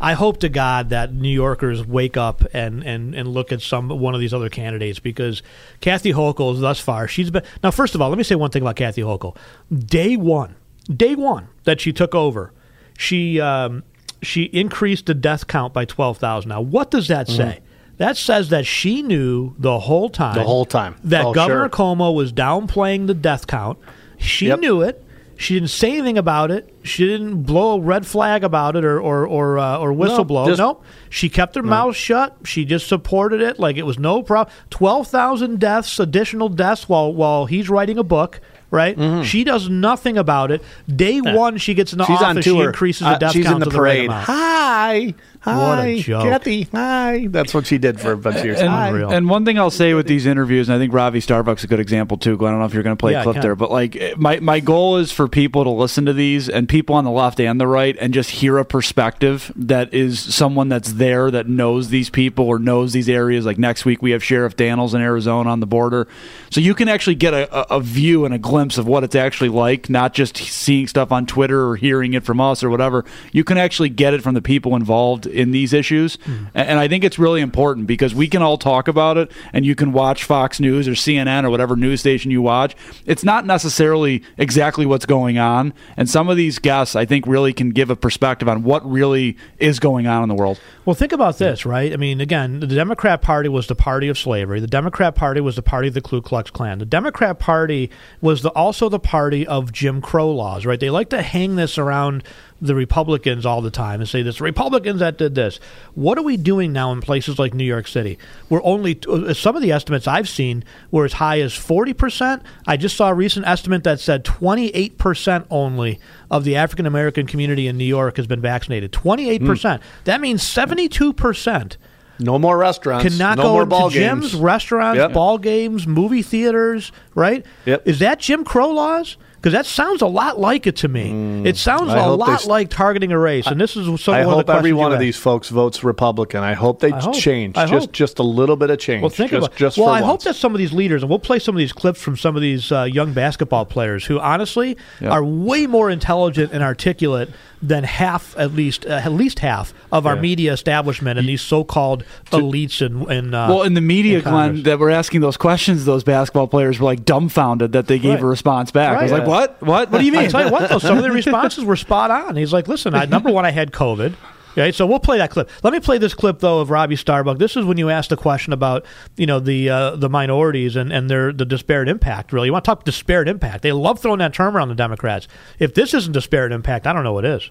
I hope to God that New Yorkers wake up and, and, and look at some one of these other candidates, because Kathy Hochul, thus far, she's been... Now, first of all, let me say one thing about Kathy Hochul. Day one, day one that she took over, she... Um, She increased the death count by twelve thousand. Now, what does that say? Mm-hmm. That says that she knew the whole time. The whole time. That oh, Governor sure. Cuomo was downplaying the death count. She yep. knew it. She didn't say anything about it. She didn't blow a red flag about it or or or, uh, or whistleblow. No, just, nope. She kept her no. mouth shut. She just supported it like it was no problem. twelve thousand deaths, additional deaths while while he's writing a book. Right? Mm-hmm. She does nothing about it. Day yeah. one, she gets in the she's office, she increases the uh, death she's count in the to parade. The right amount. Hi! Hi! What a joke. Kathy! Hi! That's what she did for a bunch of years. And, and one thing I'll say with these interviews, and I think Robbie Starbuck's a good example too, Glenn, I don't know if you're going to play yeah, a clip there, but like my, my goal is for people to listen to these, and people on the left and the right, and just hear a perspective that is someone that's there that knows these people or knows these areas. Like next week we have Sheriff Daniels in Arizona on the border. So you can actually get a, a view and a glimpse of what it's actually like, not just seeing stuff on Twitter or hearing it from us or whatever. You can actually get it from the people involved in these issues. Mm. And I think it's really important, because we can all talk about it, and you can watch Fox News or C N N or whatever news station you watch. It's not necessarily exactly what's going on. And some of these guests, I think, really can give a perspective on what really is going on in the world. Well, think about this, right? I mean, again, the Democrat Party was the party of slavery. The Democrat Party was the party of the Ku Klux Klan. The Democrat Party was the also the party of Jim Crow laws, right? They like to hang this around the Republicans all the time and say this, Republicans that did this. What are we doing now in places like New York City? We're only, some of the estimates I've seen were as high as forty percent. I just saw a recent estimate that said twenty-eight percent only of the African-American community in New York has been vaccinated. twenty-eight percent. Mm. That means seventy-two percent. No more restaurants. Cannot no go more ball to gyms, games. Restaurants, yep. ball games, movie theaters, right? Yep. Is that Jim Crow laws? Because that sounds a lot like it to me. Mm, it sounds I a lot st- like targeting a race. I, and this is some I of hope the every one of these folks votes Republican. I hope they I hope, change. I just hope. just a little bit of change. Well, think just, about just Well, I once. hope that some of these leaders, and we'll play some of these clips from some of these uh, young basketball players who honestly yep. are way more intelligent and articulate than half, at least uh, at least half of our yeah. media establishment and these so-called to, elites and and uh, well, in the media, Glenn, that were asking those questions, those basketball players were like dumbfounded that they gave right. a response back. Right. I was like, what, what, what do you mean? I tell you what, though, some of the responses were spot on. He's like, listen, I, number one, I had COVID. Okay, so we'll play that clip. Let me play this clip, though, of Robbie Starbuck. This is when you asked the question about, you know, the uh, the minorities and, and their the disparate impact, really. You want to talk disparate impact. They love throwing that term around, the Democrats. If this isn't disparate impact, I don't know what is.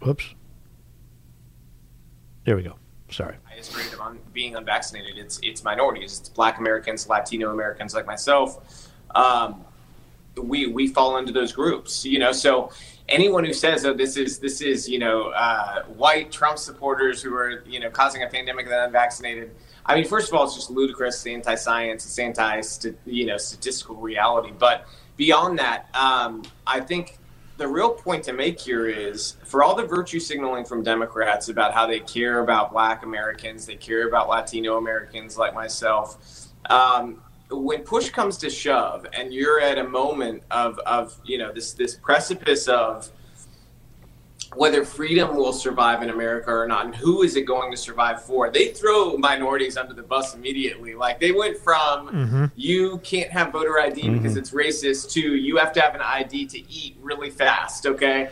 Whoops. There we go. Sorry. The highest rate of un- being unvaccinated, it's, it's minorities. It's black Americans, Latino Americans like myself. Um, we we fall into those groups, you know, so... Anyone who says, oh, this is, this is, you know, uh, white Trump supporters who are, you know, causing a pandemic that are unvaccinated, I mean, first of all, it's just ludicrous. It's anti-science. It's anti, you know, statistical reality. But beyond that, um, I think the real point to make here is, for all the virtue signaling from Democrats about how they care about Black Americans, they care about Latino Americans like myself, um, when push comes to shove and you're at a moment of, of you know, this, this precipice of whether freedom will survive in America or not, and who is it going to survive for? They throw minorities under the bus immediately. Like, they went from mm-hmm. you can't have voter I D mm-hmm. because it's racist to you have to have an I D to eat really fast, okay?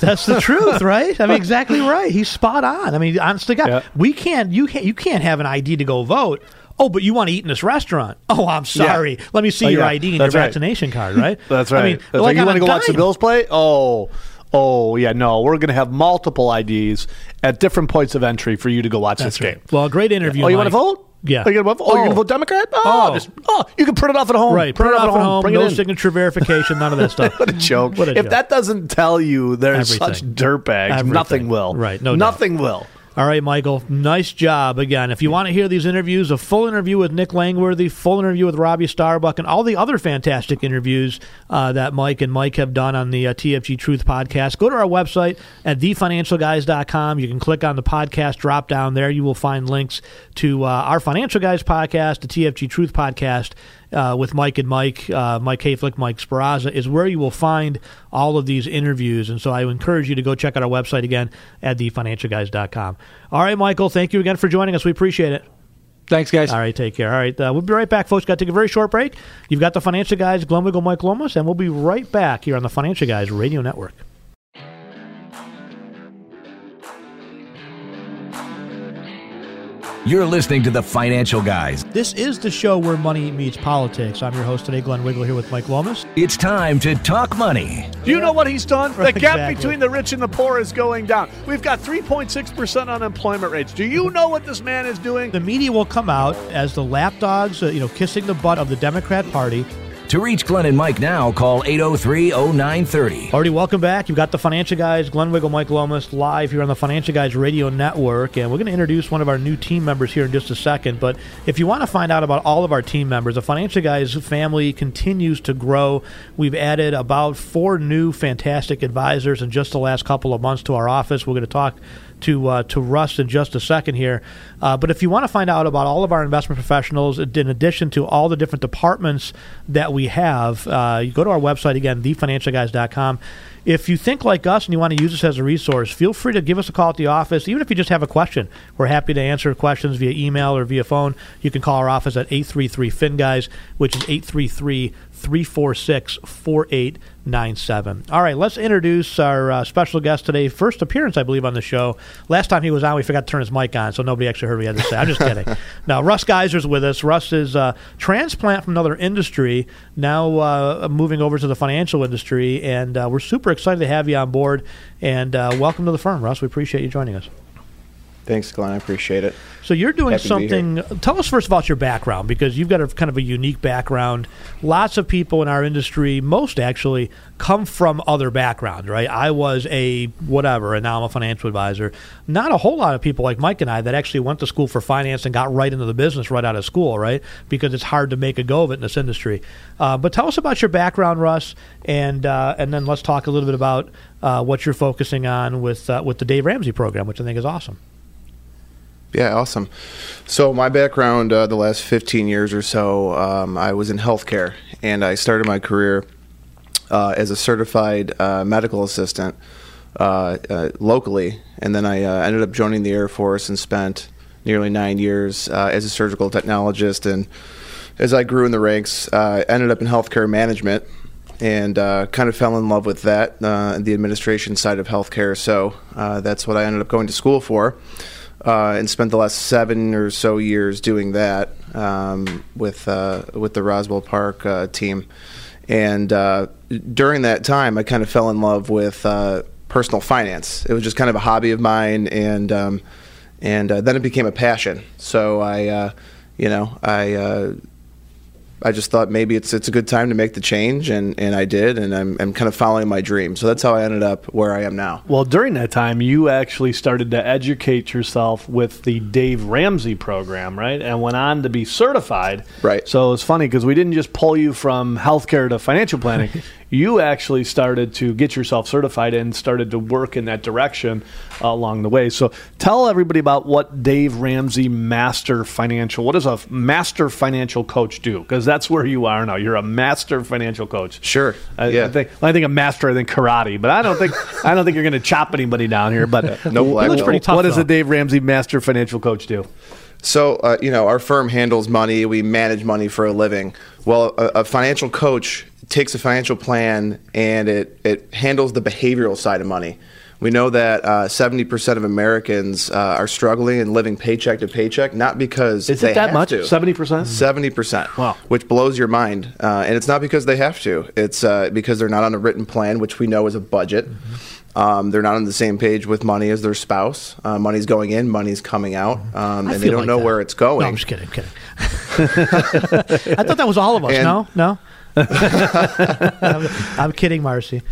That's the truth, right? I mean, exactly right. He's spot on. I mean, honest to God, yeah. we can't, you can't, you can't have an I D to go vote. Oh, but you want to eat in this restaurant. Oh, I'm sorry. Yeah. Let me see oh, your yeah. I D and That's your right. vaccination card, right? That's right. I mean, That's like, you want to go dime. watch the Bills play? Oh, Oh, yeah, no, we're going to have multiple I Ds at different points of entry for you to go watch That's this right. game. Well, great interview, yeah. Oh, you Mike. want to vote? Yeah. Oh, you're going to vote, oh, oh. Gonna vote Democrat? Oh, oh. Just, oh, you can print it off at home. Right, print, print it off at home. home. No signature verification, none of that stuff. What a joke. What a if joke. That doesn't tell you there's such dirtbags, nothing will. Right, no Nothing doubt. will. All right, Michael, nice job again. If you want to hear these interviews, a full interview with Nick Langworthy, full interview with Robbie Starbuck, and all the other fantastic interviews uh, that Mike and Mike have done on the uh, T F G Truth podcast, go to our website at the financial guys dot com. You can click on the podcast drop down there. You will find links to uh, our Financial Guys podcast, the T F G Truth podcast, Uh, with Mike and Mike, uh, Mike Hayflick, Mike Sparazza, is where you will find all of these interviews. And so I encourage you to go check out our website again at the financial guys dot com. All right, Michael, thank you again for joining us. We appreciate it. Thanks, guys. All right, take care. All right, uh, we'll be right back, folks. Got to take a very short break. You've got the Financial Guys, Glenn Wiggle, Mike Lomas, and we'll be right back here on the Financial Guys Radio Network. You're listening to The Financial Guys. This is the show where money meets politics. I'm your host today, Glenn Wiggle, here with Mike Lomas. It's time to talk money. Do you know what he's done? The exactly. gap between the rich and the poor is going down. We've got three point six percent unemployment rates. Do you know what this man is doing? The media will come out as the lapdogs, uh, you know, kissing the butt of the Democrat Party. To reach Glenn and Mike now, call eight oh three, oh nine three oh. Already, welcome back. You've got the Financial Guys, Glenn Wiggle, Mike Lomas, live here on the Financial Guys Radio Network. And we're going to introduce one of our new team members here in just a second. But if you want to find out about all of our team members, the Financial Guys family continues to grow. We've added about four new fantastic advisors in just the last couple of months to our office. We're going to talk to uh, to Russ in just a second here. Uh, but if you want to find out about all of our investment professionals, in addition to all the different departments that we have, uh, you go to our website again, the financial guys dot com. If you think like us and you want to use this as a resource, feel free to give us a call at the office. Even if you just have a question, we're happy to answer questions via email or via phone. You can call our office at eight three three, F I N, guys, which is eight three three, three four six, four eight nine seven. All right, let's introduce our uh, special guest today. First appearance, I believe, on the show. Last time he was on, we forgot to turn his mic on, so nobody actually heard what he had to say. I'm just kidding. Now, Russ Geiser's with us. Russ is a transplant from another industry, now uh, moving over to the financial industry, and uh, we're super excited to have you on board. And uh, welcome to the firm, Russ. We appreciate you joining us. Thanks, Glenn. I appreciate it. So you're doing Happy something. Tell us first about your background, because you've got a kind of a unique background. Lots of people in our industry, most actually, come from other backgrounds, right? I was a whatever, and now I'm a financial advisor. Not a whole lot of people like Mike and I that actually went to school for finance and got right into the business right out of school, right? Because it's hard to make a go of it in this industry. Uh, but tell us about your background, Russ, and uh, and then let's talk a little bit about uh, what you're focusing on with uh, with the Dave Ramsey program, which I think is awesome. Yeah, awesome. So my background, uh, the last fifteen years or so, um, I was in healthcare, and I started my career uh, as a certified uh, medical assistant uh, uh, locally, and then I uh, ended up joining the Air Force and spent nearly nine years uh, as a surgical technologist. And as I grew in the ranks, I uh, ended up in healthcare management and uh, kind of fell in love with that, uh, the administration side of healthcare. So uh, that's what I ended up going to school for. Uh, and spent the last seven or so years doing that um, with uh, with the Roswell Park uh, team. And uh, during that time, I kind of fell in love with uh, personal finance. It was just kind of a hobby of mine, and um, and uh, then it became a passion. So I, uh, you know, I uh, I just thought maybe it's it's a good time to make the change, and, and I did, and I'm, I'm kind of following my dream. So that's how I ended up where I am now. Well, during that time, you actually started to educate yourself with the Dave Ramsey program, right? And went on to be certified. Right. So it's funny because we didn't just pull you from healthcare to financial planning. You actually started to get yourself certified and started to work in that direction uh, along the way. So tell everybody about what Dave Ramsey Master Financial, what does a master financial coach do? Because that's where you are now. You're a master financial coach. Sure. I, yeah. I think I think a master, I think karate, but I don't think I don't think you're going to chop anybody down here. But no, it looks pretty tough. What does a Dave Ramsey Master Financial Coach do? So, uh, you know, our firm handles money. We manage money for a living. Well, a, a financial coach takes a financial plan and it, it handles the behavioral side of money. We know that uh, seventy percent of Americans uh, are struggling and living paycheck to paycheck, not because Is they it that have much? to. seventy percent? seventy percent. Wow. Which blows your mind. Uh, and it's not because they have to. It's uh, because they're not on a written plan, which we know is a budget. Mm-hmm. Um, they're not on the same page with money as their spouse. Uh, money's going in, money's coming out, um, and they don't like know that. where it's going. No, I'm just kidding. I'm kidding. I thought that was all of us. And no, no. I'm, I'm kidding, Marcy.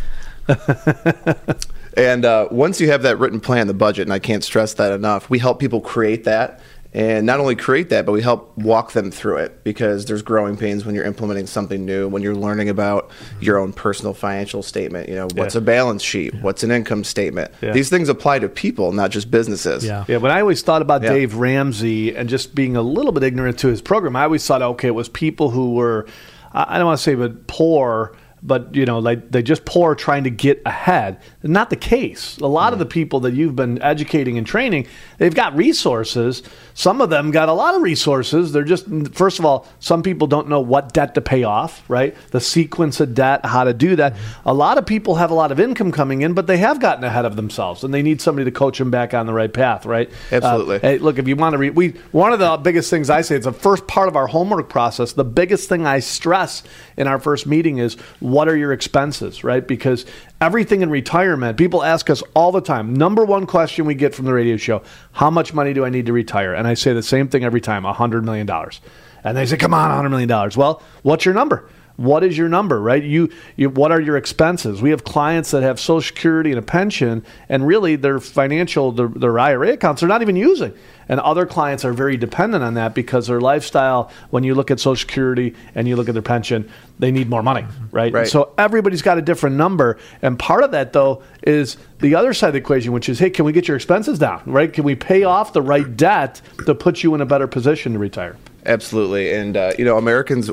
And uh, once you have that written plan, the budget, and I can't stress that enough, we help people create that. And not only create that, but we help walk them through it, because there's growing pains when you're implementing something new, when you're learning about your own personal financial statement. You know, what's yeah. a balance sheet? Yeah. What's an income statement? Yeah. These things apply to people, not just businesses. Yeah, yeah. But I always thought about yeah. Dave Ramsey and just being a little bit ignorant to his program. I always thought, okay, it was people who were, I don't want to say, but poor. But, you know, like they just poor trying to get ahead. Not the case. A lot mm. of the people that you've been educating and training, they've got resources. Some of them got a lot of resources. They're just, first of all, some people don't know what debt to pay off, right? The sequence of debt, how to do that. Mm. A lot of people have a lot of income coming in, but they have gotten ahead of themselves, and they need somebody to coach them back on the right path, right? Absolutely. Uh, hey, look, if you want to read, we one of the biggest things I say, it's the first part of our homework process. The biggest thing I stress in our first meeting is, what are your expenses, right? Because everything in retirement, people ask us all the time, number one question we get from the radio show, how much money do I need to retire? And I say the same thing every time, one hundred million dollars. And they say, come on, one hundred million dollars. Well, what's your number? What is your number, right? You, you, what are your expenses? We have clients that have Social Security and a pension, and really their financial, their, their I R A accounts they're not even using. And other clients are very dependent on that because their lifestyle, when you look at Social Security and you look at their pension, they need more money, right? Right. So everybody's got a different number. And part of that, though, is the other side of the equation, which is, hey, can we get your expenses down, right? Can we pay off the right debt to put you in a better position to retire? Absolutely. And, uh, you know, Americans,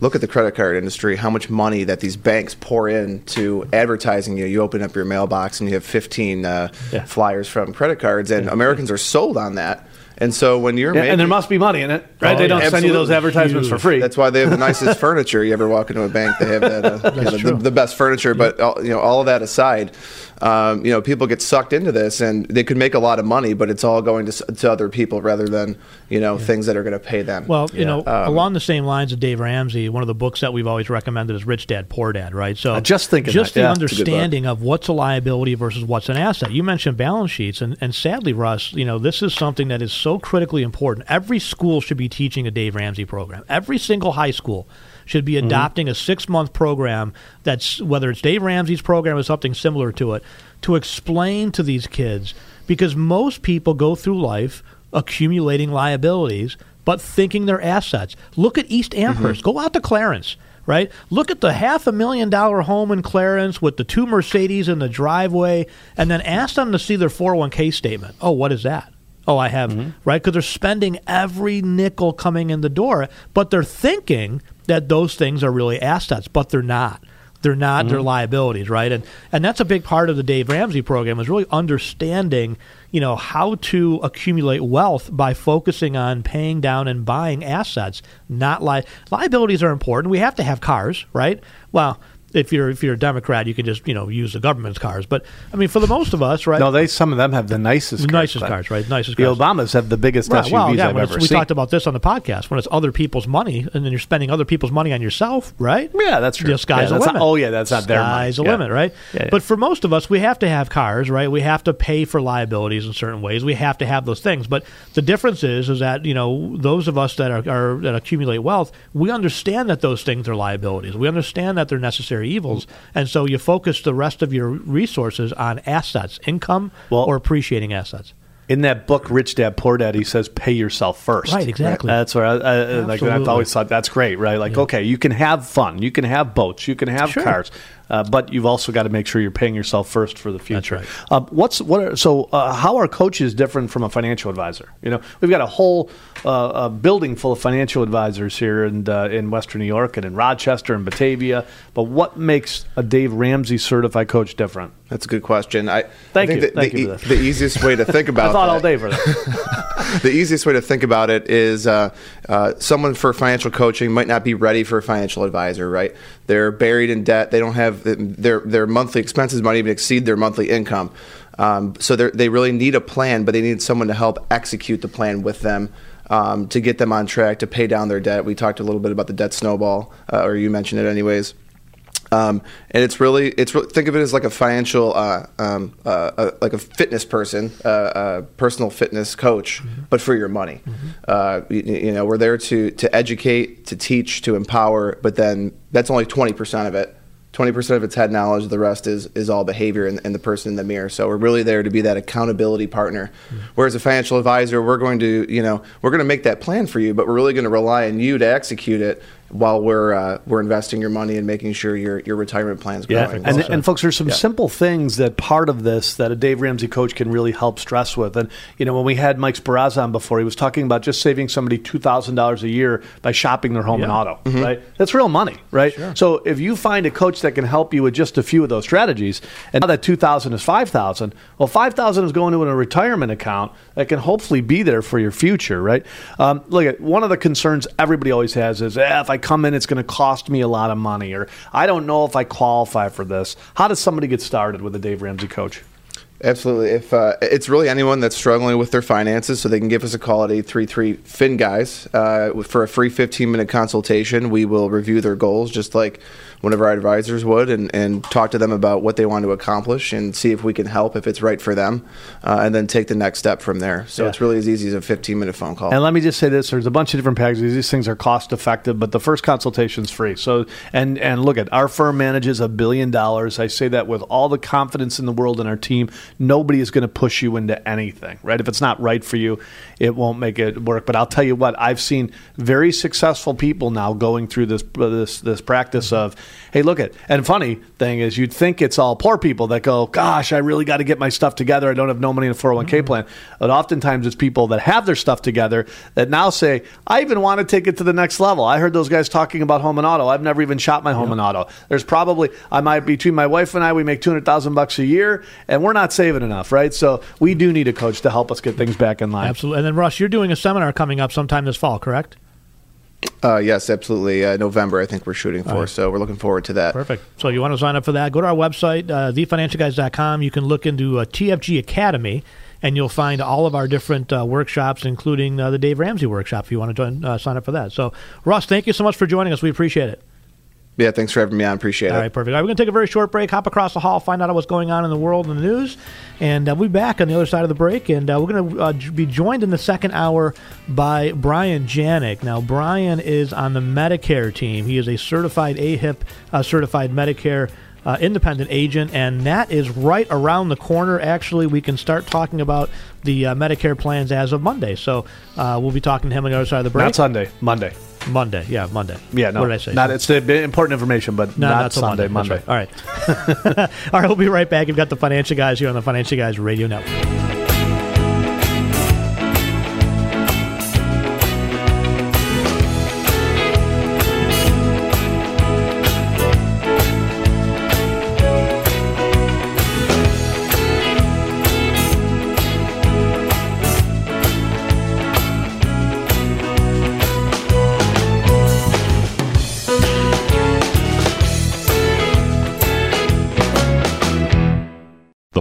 look at the credit card industry, how much money that these banks pour into advertising you. You open up your mailbox and you have fifteen uh, yeah. flyers from credit cards, and yeah. Americans are sold on that. And so when you're yeah, making, and there must be money in it, right? Oh, they don't absolutely. send you those advertisements Huge. for free. That's why they have the nicest furniture. You ever walk into a bank, they have that, uh, you know, the, the best furniture. But all, you know, all of that aside, um, you know, people get sucked into this, and they could make a lot of money, but it's all going to, to other people rather than you know yeah. things that are going to pay them. Well, yeah. you know, um, along the same lines of Dave Ramsey, one of the books that we've always recommended is Rich Dad Poor Dad, right? So I just thinking just that. the yeah, understanding of what's a liability versus what's an asset. You mentioned balance sheets, and, and sadly, Russ, you know, this is something that is so critically important. Every school should be teaching a Dave Ramsey program. Every single high school should be adopting mm-hmm. a six-month program that's, whether it's Dave Ramsey's program or something similar to it, to explain to these kids, because most people go through life accumulating liabilities but thinking they're assets. Look at East Amherst. Mm-hmm. Go out to Clarence. Right? Look at the half a million dollar home in Clarence with the two Mercedes in the driveway, and then ask them to see their four oh one k statement. Oh, what is that? Oh, I have, mm-hmm. right? Because they're spending every nickel coming in the door, but they're thinking that those things are really assets, but they're not. They're not. Mm-hmm. They're liabilities, right? And and that's a big part of the Dave Ramsey program, is really understanding, you know, how to accumulate wealth by focusing on paying down and buying assets, not li- liabilities are important. We have to have cars, right? Well, if you're if you're a Democrat, you can just you know use the government's cars. But I mean, for the most of us, right? No, they some of them have the nicest, the nicest cars, cars, right? Nicest the cars. The Obamas have the biggest right. S U Vs well, yeah, I've ever we seen. We talked about this on the podcast when it's other people's money, and then you're spending other people's money on yourself, right? Yeah, that's true. The sky's yeah, the limit. Not, oh yeah, that's not their money. Sky's the yeah. limit, right? Yeah, yeah. But for most of us, we have to have cars, right? We have to pay for liabilities in certain ways. We have to have those things. But the difference is, is that you know those of us that are, are that accumulate wealth, we understand that those things are liabilities. We understand that they're necessary evils, and so you focus the rest of your resources on assets, income, well, or appreciating assets. In that book, Rich Dad Poor Dad, he says, "Pay yourself first." Right, exactly. Right? That's where I, I like. I've always thought that's great, right? Like, yeah. okay, you can have fun, you can have boats, you can have sure. cars, uh, but you've also got to make sure you're paying yourself first for the future. That's right. uh, what's what? Are, so, uh, how are coaches different from a financial advisor? You know, we've got a whole uh, a building full of financial advisors here in uh, in Western New York and in Rochester and Batavia. But what makes a Dave Ramsey certified coach different? That's a good question. I thank I think you. The, thank the, you for that. The easiest way to think about I thought that. all day for that. The easiest way to think about it is uh, uh, someone for financial coaching might not be ready for a financial advisor, right? They're buried in debt. They don't have their their monthly expenses might even exceed their monthly income. Um, so they really need a plan, but they need someone to help execute the plan with them. Um, to get them on track to pay down their debt. We talked a little bit about the debt snowball, uh, or you mentioned it anyways. Um, and it's really, it's really, think of it as like a financial, uh, um, uh, uh, like a fitness person, uh, uh, personal fitness coach, mm-hmm. but for your money. Mm-hmm. Uh, you, you know, we're there to to educate, to teach, to empower, but then that's only twenty percent of it. twenty percent of it's head knowledge. The rest is is all behavior and, and the person in the mirror. So we're really there to be that accountability partner. Mm-hmm. Whereas a financial advisor, we're going to, you know, we're going to make that plan for you, but we're really going to rely on you to execute it while we're uh, we're investing your money and making sure your your retirement plan is growing. Yeah. And, well. and folks, there's some yeah. simple things that part of this that a Dave Ramsey coach can really help stress with. And you know, when we had Mike Sparazza on before, he was talking about just saving somebody two thousand dollars a year by shopping their home yeah. and auto. Mm-hmm. Right? That's real money, right? Sure. So if you find a coach that can help you with just a few of those strategies. And now that two thousand dollars is five thousand dollars, well, five thousand dollars is going to a retirement account that can hopefully be there for your future, right? Um, look, at one of the concerns everybody always has is, eh, if I come in, it's going to cost me a lot of money, or I don't know if I qualify for this. How does somebody get started with a Dave Ramsey coach? Absolutely. If uh, it's really anyone that's struggling with their finances, so they can give us a call at eight three three, F I N, guys uh, for a free fifteen-minute consultation. We will review their goals just like one of our advisors would and, and talk to them about what they want to accomplish and see if we can help, if it's right for them, uh, and then take the next step from there. So yeah. it's really as easy as a fifteen-minute phone call. And let me just say this. There's a bunch of different packages. These things are cost-effective, but the first consultation is free. So and, and look at our firm manages a billion dollars. I say that with all the confidence in the world in our team. Nobody is going to push you into anything, right? If it's not right for you, it won't make it work. But I'll tell you what, I've seen very successful people now going through this this this practice of, hey, look at, and funny thing is you'd think it's all poor people that go, gosh, I really got to get my stuff together. I don't have no money in a four oh one k mm-hmm. plan. But oftentimes it's people that have their stuff together that now say, I even want to take it to the next level. I heard those guys talking about home and auto. I've never even shot my home yeah. and auto. There's probably, I might, between my wife and I, we make two hundred thousand bucks a year, and we're not saving enough, right? So we do need a coach to help us get things back in line. Absolutely. And then, Russ, you're doing a seminar coming up sometime this fall, correct? Uh, yes, absolutely. Uh, November, I think we're shooting for, right. so we're looking forward to that. Perfect. So you want to sign up for that, go to our website, uh, the financial guys dot com. You can look into uh, T F G Academy, and you'll find all of our different uh, workshops, including uh, the Dave Ramsey workshop, if you want to join, uh, sign up for that. So, Russ, thank you so much for joining us. We appreciate it. Yeah, thanks for having me on. Appreciate it. All right, perfect. All right, we're going to take a very short break, hop across the hall, find out what's going on in the world and the news, and uh, we'll be back on the other side of the break, and uh, we're going to uh, be joined in the second hour by Brian Janik. Now, Brian is on the Medicare team. He is a certified A H I P, uh, certified Medicare uh, independent agent, and that is right around the corner. Actually, we can start talking about the uh, Medicare plans as of Monday, so uh, we'll be talking to him on the other side of the break. Not Sunday, Monday. Monday, yeah, Monday. Yeah, no. What did I say? Not, it's important information, but no, not, not Sunday, Monday. Monday. Right. All right. All right, we'll be right back. You've got the Financial Guys here on the Financial Guys Radio Network.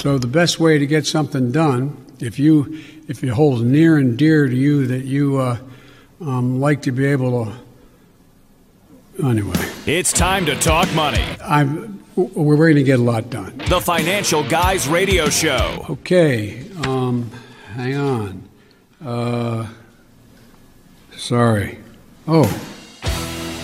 So the best way to get something done, if you if it holds near and dear to you that you uh, um, like to be able to, anyway. It's time to talk money. I'm. We're going to get a lot done. The Financial Guys Radio Show. Okay, um, hang on. Uh, sorry. Oh.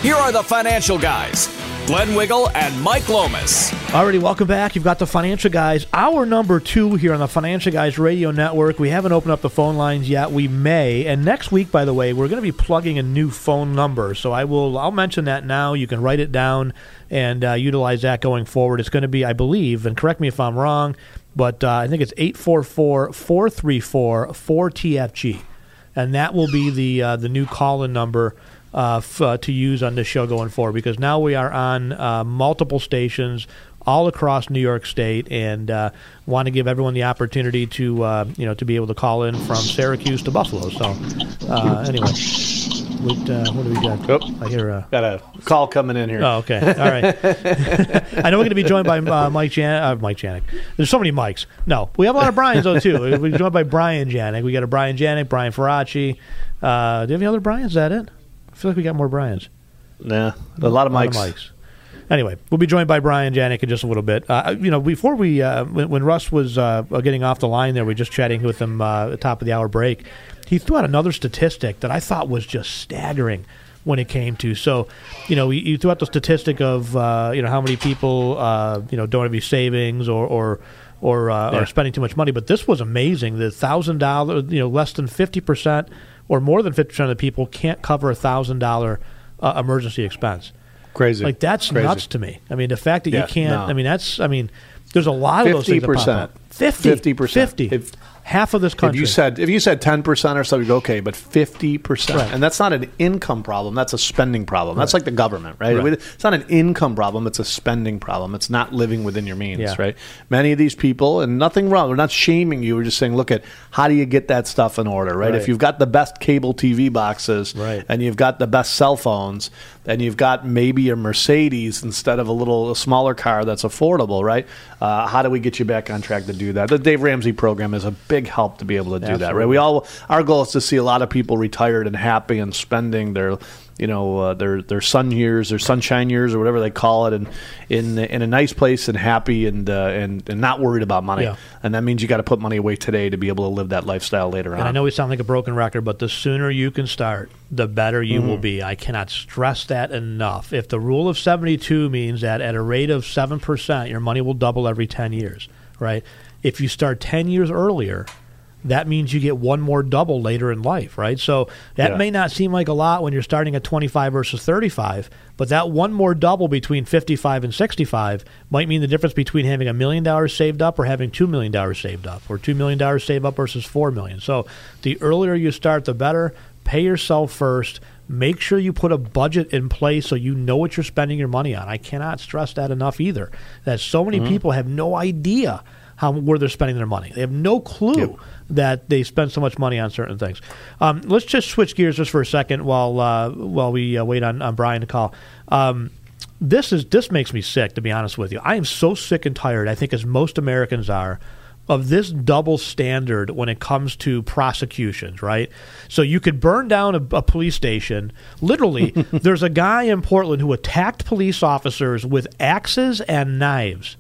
Here are the Financial Guys, Glenn Wiggle and Mike Lomas. Alrighty, welcome back. You've got the Financial Guys, hour number two here on the Financial Guys Radio Network. We haven't opened up the phone lines yet. We may. And next week, by the way, we're going to be plugging a new phone number. So I will, I'll mention that now. You can write it down and uh, utilize that going forward. It's going to be, I believe, and correct me if I'm wrong, but uh, I think it's eight four four, four three four, four T F G. And that will be the uh, the new call-in number Uh, f- uh, to use on this show going forward, because now we are on uh, multiple stations all across New York State, and uh, want to give everyone the opportunity to uh, you know to be able to call in from Syracuse to Buffalo. So uh, anyway, what, uh, what do we got? Oh, I hear uh, got a call coming in here. Oh, okay, all right. I know we're going to be joined by uh, Mike Jan- uh, Mike Janik. There's so many Mikes. No, we have a lot of Brians though too. We're joined by Brian Janik. We got a Brian Janik, Brian Faraci. Uh, do you have any other Brians? Is that it? I feel like we got more Brians. Nah, a lot of Mikes. A lot of Mikes. Anyway, we'll be joined by Brian Janik in just a little bit. Uh, you know, before we, uh, when, when Russ was uh, getting off the line there, we were just chatting with him uh, at the top of the hour break. He threw out another statistic that I thought was just staggering when it came to. So, you know, you threw out the statistic of, uh, you know, how many people, uh, you know, don't have any savings or, or or uh, yeah. are spending too much money. But this was amazing. The one thousand dollars, you know, less than fifty percent. Or more than fifty percent of the people can't cover a one thousand dollars uh, emergency expense. Crazy. Like, that's Crazy. nuts to me. I mean, the fact that yeah, you can't, no. I mean, that's, I mean, there's a lot of those things that pop up. fifty percent. fifty percent. If, half of this country. If you said, if you said ten percent or so, you'd go, okay, but fifty percent. Right. And that's not an income problem. That's a spending problem. That's right. Like the government, right? right? It's not an income problem. It's a spending problem. It's not living within your means, yeah. right? Many of these people, and nothing wrong. We're not shaming you. We're just saying, look at, how do you get that stuff in order, right? right. If you've got the best cable T V boxes right. and you've got the best cell phones and you've got maybe a Mercedes instead of a little a smaller car that's affordable, right? Uh, how do we get you back on track to do that? The Dave Ramsey program is a big help to be able to do Absolutely. that, right? We all, our goal is to see a lot of people retired and happy and spending their, you know, uh, their their sun years, their sunshine years, or whatever they call it, and in in a nice place and happy and uh, and and not worried about money. Yeah. And that means you got to put money away today to be able to live that lifestyle later and on. I know we sound like a broken record, but the sooner you can start, the better you mm-hmm. will be. I cannot stress that enough. If the rule of seventy-two means that at a rate of seven percent, your money will double every ten years, right? If you start ten years earlier, that means you get one more double later in life, right? So that yeah. may not seem like a lot when you're starting at twenty-five versus thirty-five, but that one more double between fifty-five and sixty-five might mean the difference between having a million dollars saved up or having two million dollars saved up, or two million dollars saved up versus four million. So the earlier you start, the better. Pay yourself first. Make sure you put a budget in place so you know what you're spending your money on. I cannot stress that enough either, that so many mm-hmm. people have no idea How, where they're spending their money. They have no clue yep. that they spend so much money on certain things. Um, let's just switch gears just for a second while uh, while we uh, wait on, on Brian to call. Um, this is this makes me sick, to be honest with you. I am so sick and tired, I think as most Americans are, of this double standard when it comes to prosecutions, right? So you could burn down a, a police station. Literally, there's a guy in Portland who attacked police officers with axes and knives.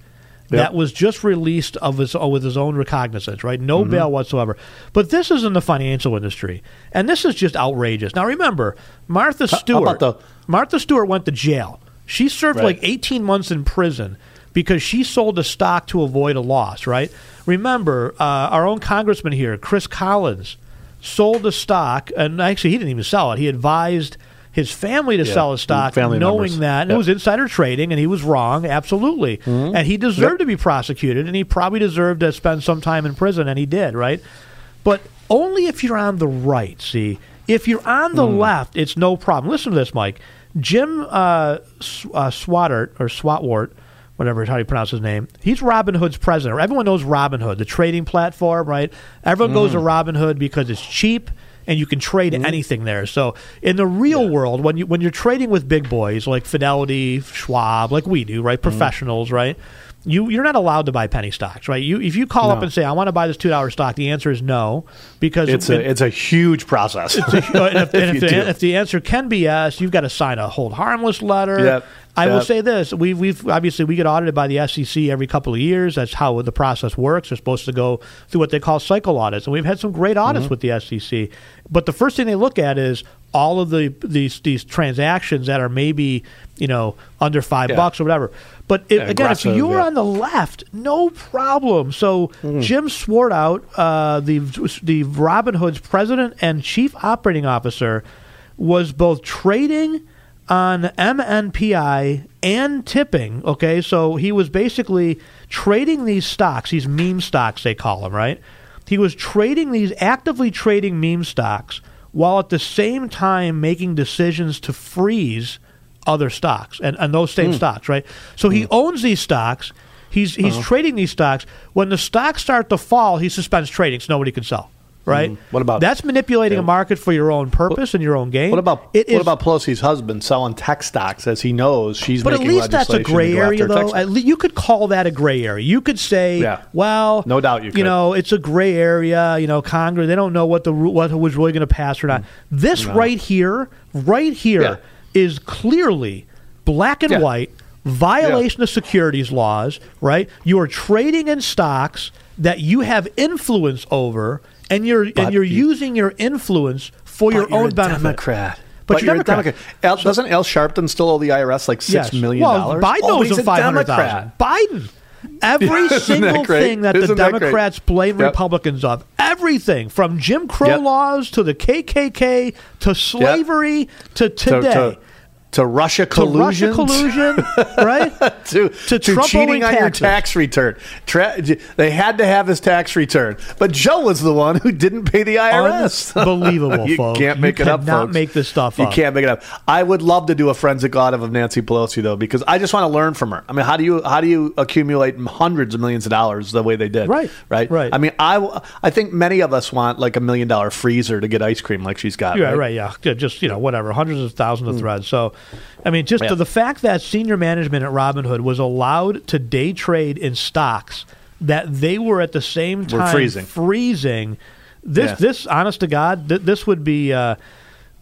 Yep. That was just released of his, with his own recognizance, right? No mm-hmm. bail whatsoever. But this is in the financial industry, and this is just outrageous. Now, remember, Martha Stewart. How about the- Martha Stewart went to jail. She served right. like eighteen months in prison because she sold a stock to avoid a loss, right? Remember, uh, our own congressman here, Chris Collins, sold a stock, and actually he didn't even sell it. He advised his family to yeah. sell his stock, family knowing members. that yep. it was insider trading and he was wrong, absolutely. Mm-hmm. And he deserved yep. to be prosecuted, and he probably deserved to spend some time in prison, and he did, right? But only if you're on the right, see? If you're on the mm. left, it's no problem. Listen to this, Mike. Jim uh, S- uh, Swatart, or Swatwart, whatever, how do you pronounce his name? He's Robin Hood's president. Everyone knows Robin Hood, the trading platform, right? Everyone mm. goes to Robin Hood because it's cheap and you can trade mm. anything there. So in the real yeah. world, when, you, when you're trading with big boys like Fidelity, Schwab, like we do, right? Professionals, mm. right? You, you're not allowed to buy penny stocks, right? You If you call no. up and say, I want to buy this two dollar stock, the answer is no. Because It's it, a it's a huge process. It's a, and if, and if, if, the, if the answer can be yes, you've got to sign a hold harmless letter. Yep. I yep. will say this. We, we've obviously, we get audited by the S E C every couple of years. That's how the process works. They're supposed to go through what they call cycle audits. And we've had some great audits mm-hmm. with the S E C. But the first thing they look at is all of the these these transactions that are maybe, you know, under five yeah. bucks or whatever. But it, yeah, again, if you're yeah. on the left, no problem. So mm-hmm. Jim Swartout, uh, the the Robin Hood's president and chief operating officer, was both trading on M N P I and tipping. Okay, so he was basically trading these stocks, these meme stocks they call them, right? He was trading these, actively trading meme stocks, while at the same time making decisions to freeze other stocks and, and those same mm. stocks, right? So mm. he owns these stocks. He's he's uh-huh. trading these stocks. When the stocks start to fall, he suspends trading so nobody can sell, right? Mm. What about that's manipulating yeah. a market for your own purpose what, and your own gain. What about it what is, about Pelosi's husband selling tech stocks as he knows she's but making legislation? But at least that's a gray area, though. At le- you could call that a gray area. You could say, yeah. well, no doubt you, you could. know, it's a gray area. You know, Congress, they don't know what the what was really going to pass or not. Mm. This no. right here, right here. Yeah. is clearly black and yeah. white, violation yeah. of securities laws, right? You are trading in stocks that you have influence over, and you're but and you're you, using your influence for your own benefit. Democrat. But, but you're, you're a Democrat. Al, so, doesn't Al Sharpton still owe the I R S like six yes. million dollars? Well, Biden oh, owes him five hundred thousand. Biden. Every single that thing that Isn't the Democrats that blame yep. Republicans of, everything from Jim Crow yep. laws to the K K K to slavery yep. to today. To, to, to Russia collusion. To Russia collusion, right? to to, to cheating on your tax return. Tra- they had to have his tax return. But Joe was the one who didn't pay the I R S. Unbelievable, you folks. You can't make you it up, folks. You cannot make this stuff up. You can't make it up. I would love to do a forensic audit of Nancy Pelosi, though, because I just want to learn from her. I mean, how do you how do you accumulate hundreds of millions of dollars the way they did? Right. Right? Right. I mean, I, I think many of us want, like, a million-dollar freezer to get ice cream like she's got. Yeah, right, right, yeah. Just, you know, whatever, hundreds of thousands of mm. threads. So... I mean, just yeah. to the fact that senior management at Robinhood was allowed to day trade in stocks that they were at the same time we're freezing. freezing. This, yeah. this, honest to God, th- this would be uh,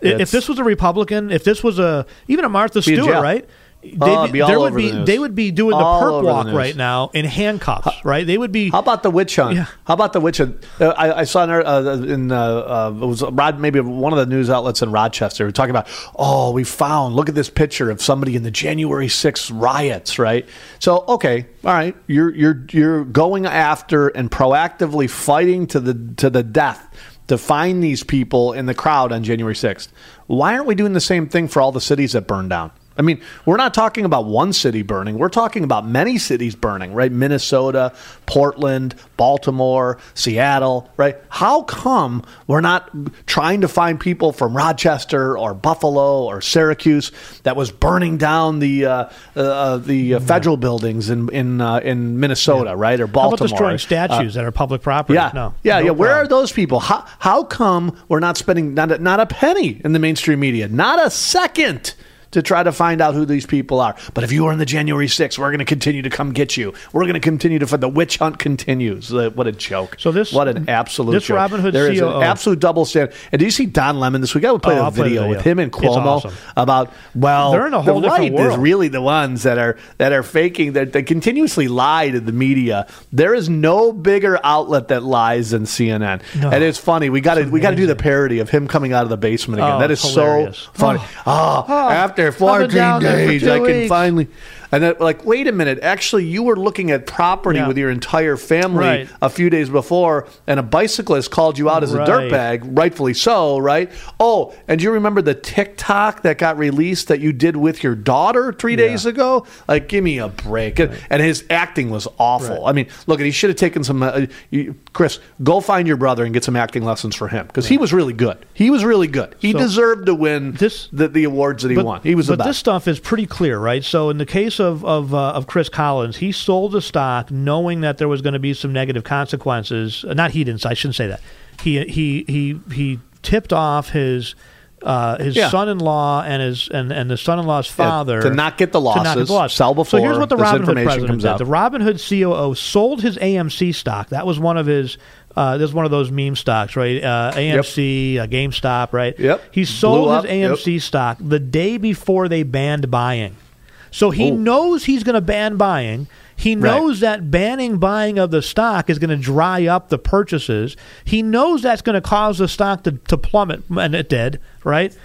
if this was a Republican, if this was a even a Martha Stewart, a right? They oh, be, be all would over be the news. They would be doing all the perp walk the right now in handcuffs, how, right? They would be. How about the witch hunt? Yeah. How about the witch hunt? Uh, I, I saw in, uh, in uh, uh, it was Rod, maybe one of the news outlets in Rochester, were talking about, oh, we found, look at this picture of somebody in the January sixth riots, right? So, okay, all right, you're you're you're going after and proactively fighting to the to the death to find these people in the crowd on January sixth. Why aren't we doing the same thing for all the cities that burned down? I mean, we're not talking about one city burning. We're talking about many cities burning, right? Minnesota, Portland, Baltimore, Seattle, right? How come we're not trying to find people from Rochester or Buffalo or Syracuse that was burning down the uh, uh, the uh, federal yeah. buildings in in, uh, in Minnesota, yeah. right? Or Baltimore. How about destroying statues uh, that are public property? Yeah, no, yeah, no yeah. Where are those people? How how come we're not spending not a, not a penny in the mainstream media? Not a second. To try to find out who these people are. But if you were in the January sixth, we're going to continue to come get you. We're going to continue to find the witch hunt continues. What a joke. So this, what an absolute this joke. This Robin Hood there C O O. Is an absolute double standard. And do you see Don Lemon this week? I would play, oh, a, video play a video with him and Cuomo awesome. about, well, they're in a whole the right world. Is really the ones that are that are faking, that they continuously lie to the media. There is no bigger outlet that lies than C N N. No. And it's funny. We got to we got to do the parody of him coming out of the basement again. Oh, that is hilarious. So funny. Oh, oh. oh. After After fourteen days, I can finally And then, like, wait a minute, actually, you were looking at property yeah. with your entire family right. a few days before, and a bicyclist called you out as right. a dirtbag, rightfully so, right? Oh, and do you remember the TikTok that got released that you did with your daughter three yeah. days ago? Like, give me a break. Right. And his acting was awful. Right. I mean, look, he should have taken some. Uh, you, Chris, go find your brother and get some acting lessons for him, because right. he was really good. He was really good. He so deserved to win this, the, the awards that he but, won. He was the best. But this stuff is pretty clear, right? So in the case of of, uh, of Chris Collins, he sold the stock knowing that there was going to be some negative consequences. Not he didn't. I shouldn't say that. He he he he tipped off his. Uh, his yeah. son-in-law and his and, and the son-in-law's father yeah, to not get the losses, to not get the loss. Sell before. So here's what the Robin Hood president did. The Robin Hood C O O sold his A M C stock. That was one of his. Uh, this is one of those meme stocks, right? Uh, A M C, yep. uh, GameStop, right? Yep. He sold Blew his up. A M C yep. stock the day before they banned buying. So he Ooh. knows he's going to ban buying. He knows right. that banning buying of the stock is going to dry up the purchases. He knows that's going to cause the stock to, to plummet, and it did, right?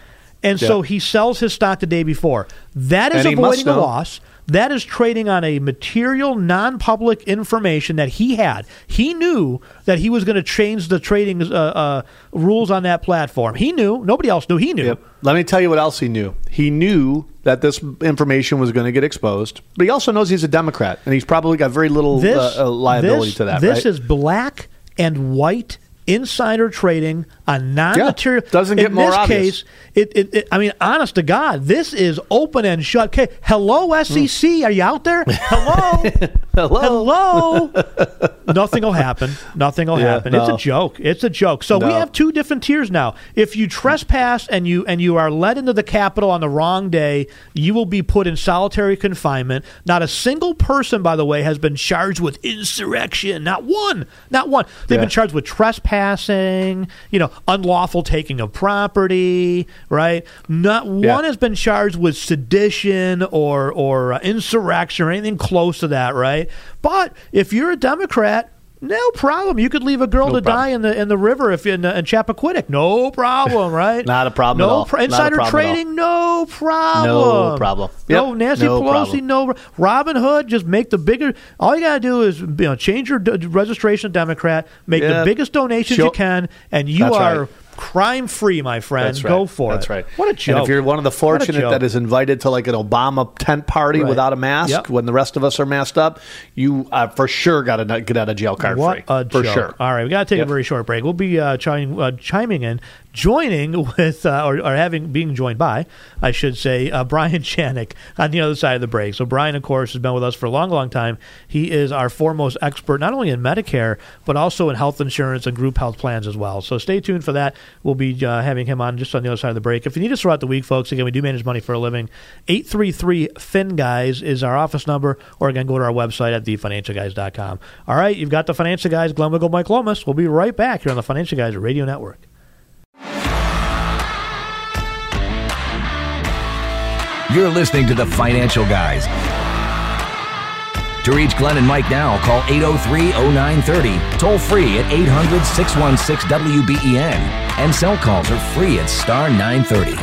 And yeah. so he sells his stock the day before. That is and avoiding a loss. That is trading on a material, non-public information that he had. He knew that he was going to change the trading uh, uh, rules on that platform. He knew. Nobody else knew. He knew. Yep. Let me tell you what else he knew. He knew that this information was going to get exposed, but he also knows he's a Democrat, and he's probably got very little this, uh, uh, liability this, to that. This right? is black and white insider trading on non-material. Yeah, doesn't get in more this obvious. Case, it, it, it, I mean, honest to God, this is open and shut. Okay, hello, S E C, mm. are you out there? Hello, hello, hello. Nothing will happen. Nothing will yeah, happen. No. It's a joke. It's a joke. So no. we have two different tiers now. If you trespass and you and you are led into the Capitol on the wrong day, you will be put in solitary confinement. Not a single person, by the way, has been charged with insurrection. Not one. Not one. They've yeah. been charged with trespass. Passing, you know, unlawful taking of property, right? Not one yeah. has been charged with sedition or or uh, insurrection or anything close to that, right? But if you're a Democrat, no problem. You could leave a girl no to problem. die in the in the river if in, uh, in Chappaquiddick, no problem, right? Not a problem. No at pro- all. Insider Not a problem trading, at all. no problem. No problem. Yep. No Nancy no Pelosi, problem. no Robin Hood. Just make the bigger. All you gotta do is you know change your d- registration to Democrat, make yep. the biggest donations sure. you can, and you That's are. Right. Crime-free, my friend. That's right. Go for That's it. That's right. What a joke. And if you're one of the fortunate that is invited to like an Obama tent party right. without a mask yep. when the rest of us are masked up, you uh, for sure got to get out of jail card what free. A for joke. sure. All right. We got to take yep. a very short break. We'll be uh, chiming, uh, chiming in, joining with, uh, or, or having being joined by, I should say, uh, Brian Janik on the other side of the break. So Brian, of course, has been with us for a long, long time. He is our foremost expert, not only in Medicare, but also in health insurance and group health plans as well. So stay tuned for that. We'll be uh, having him on just on the other side of the break. If you need us throughout the week, folks, again, we do manage money for a living. eight three three F I N Guys is our office number, or again, go to our website at the financial guys dot com. All right, you've got the Financial Guys, Glenn Wiggle, Mike Lomas. We'll be right back here on the Financial Guys Radio Network. You're listening to the Financial Guys. To reach Glenn and Mike now, call eight oh three, oh nine three oh, toll free at eight hundred, six one six, W B E N, and cell calls are free at star nine thirty.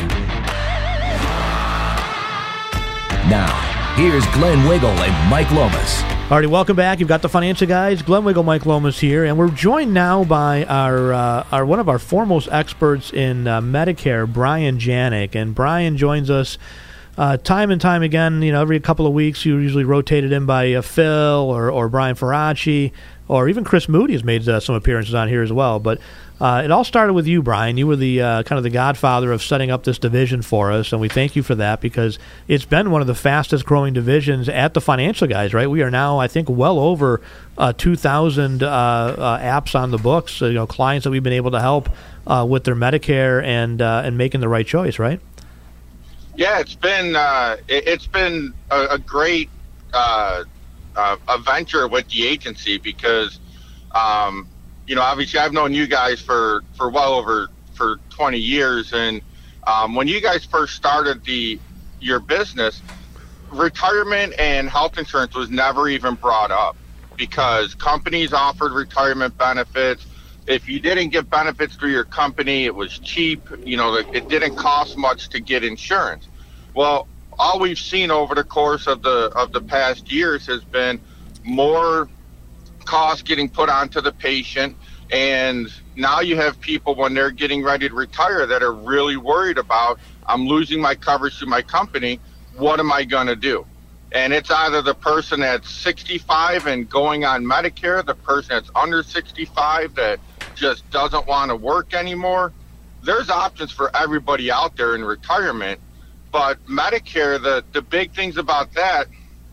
Now, here's Glenn Wiggle and Mike Lomas. All righty, welcome back. You've got the Financial Guys. Glenn Wiggle, Mike Lomas here, and we're joined now by our uh, our one of our foremost experts in uh, Medicare, Brian Janik, and Brian joins us Uh, time and time again, you know, every couple of weeks, you usually rotated in by uh, Phil or, or Brian Faraci, or even Chris Moody has made uh, some appearances on here as well. But uh, it all started with you, Brian. You were the uh, kind of the godfather of setting up this division for us, and we thank you for that because it's been one of the fastest growing divisions at the Financial Guys, right? We are now, I think, well over uh, two thousand uh, uh, apps on the books, you know, clients that we've been able to help uh, with their Medicare and uh, and making the right choice, right? Yeah, it's been uh, it's been a, a great uh, uh, a venture with the agency because, um, you know, obviously I've known you guys for, for well over for twenty years. And um, when you guys first started the your business, retirement and health insurance was never even brought up because companies offered retirement benefits. If you didn't get benefits through your company, it was cheap. You know, it didn't cost much to get insurance. Well, all we've seen over the course of the of the past years has been more costs getting put onto the patient. And now you have people, when they're getting ready to retire, that are really worried about, I'm losing my coverage to my company. What am I going to do? And it's either the person that's sixty-five and going on Medicare, the person that's under sixty-five that just doesn't want to work anymore. There's options for everybody out there in retirement. But Medicare, the, the big things about that,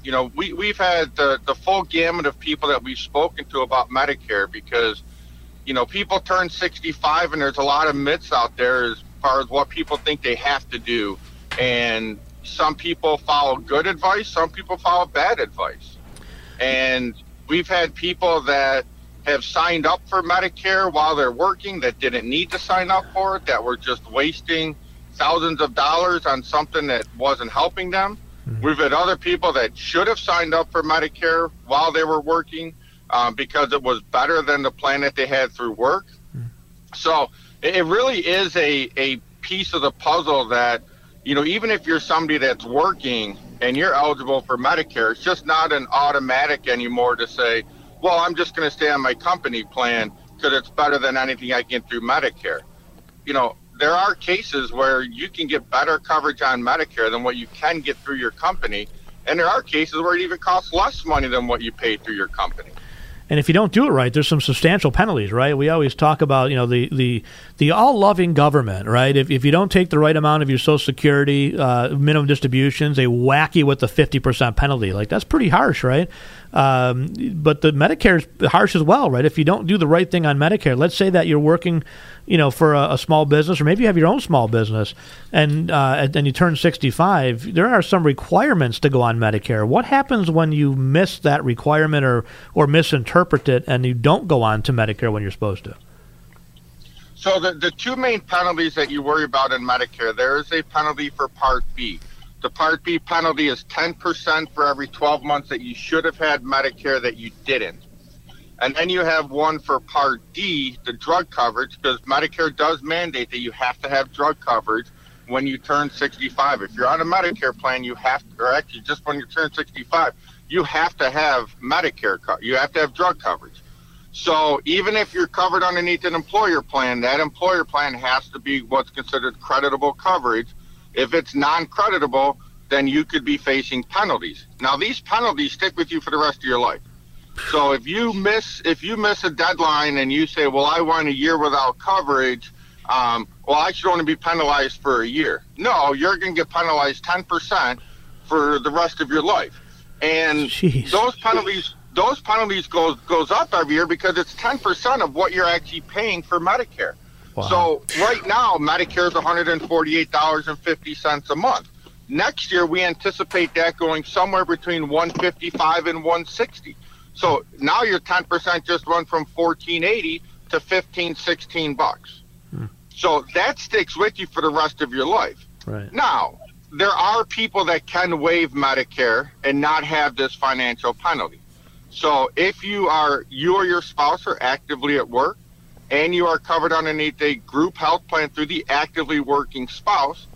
you know, we, we've had the, the full gamut of people that we've spoken to about Medicare because, you know, people turn sixty-five and there's a lot of myths out there as far as what people think they have to do. And some people follow good advice, some people follow bad advice. And we've had people that have signed up for Medicare while they're working that didn't need to sign up for it, that were just wasting thousands of dollars on something that wasn't helping them. Mm-hmm. We've had other people that should have signed up for Medicare while they were working um, because it was better than the plan that they had through work. Mm-hmm. So it really is a, a piece of the puzzle that, you know, even if you're somebody that's working and you're eligible for Medicare, it's just not an automatic anymore to say, well, I'm just going to stay on my company plan because it's better than anything I get through Medicare. You know, there are cases where you can get better coverage on Medicare than what you can get through your company. And there are cases where it even costs less money than what you pay through your company. And if you don't do it right, there's some substantial penalties, right? We always talk about, you know, the the, the all-loving government, right? If if you don't take the right amount of your Social Security uh, minimum distributions, they whack you with the fifty percent penalty. Like, that's pretty harsh, right? Um, but the Medicare is harsh as well, right? If you don't do the right thing on Medicare, let's say that you're working, you know, for a, a small business, or maybe you have your own small business, and uh, and you turn sixty-five, there are some requirements to go on Medicare. What happens when you miss that requirement or, or misinterpret it and you don't go on to Medicare when you're supposed to? So the, the two main penalties that you worry about in Medicare, there is a penalty for Part B. The Part B penalty is ten percent for every twelve months that you should have had Medicare that you didn't. And then you have one for Part D, the drug coverage, because Medicare does mandate that you have to have drug coverage when you turn sixty-five. If you're on a Medicare plan, you have to, or actually just when you turn sixty-five, you have to have Medicare, co- you have to have drug coverage. So even if you're covered underneath an employer plan, that employer plan has to be what's considered creditable coverage. If it's non-creditable, then you could be facing penalties. Now, these penalties stick with you for the rest of your life. So if you miss if you miss a deadline and you say, well, I went a year without coverage, um, well, I should only be penalized for a year. No, you're going to get penalized ten percent for the rest of your life. And Jeez. those penalties those penalties goes, goes up every year because it's ten percent of what you're actually paying for Medicare. Wow. So right now, Medicare is one hundred forty-eight dollars and fifty cents a month. Next year, we anticipate that going somewhere between one hundred fifty-five dollars and one hundred sixty dollars. So now your ten percent just run from fourteen eighty to fifteen, sixteen bucks. Hmm. So that sticks with you for the rest of your life. Right. Now, there are people that can waive Medicare and not have this financial penalty. So if you are you or your spouse are actively at work, and you are covered underneath a group health plan through the actively working spouse,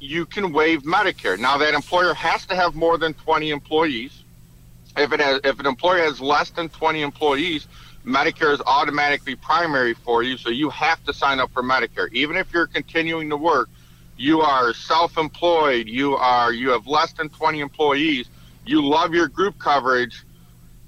you can waive Medicare. Now, that employer has to have more than twenty employees. If it has, if an employer has less than twenty employees, Medicare is automatically primary for you, so you have to sign up for Medicare. Even if you're continuing to work, you are self-employed, you are you have less than twenty employees, you love your group coverage,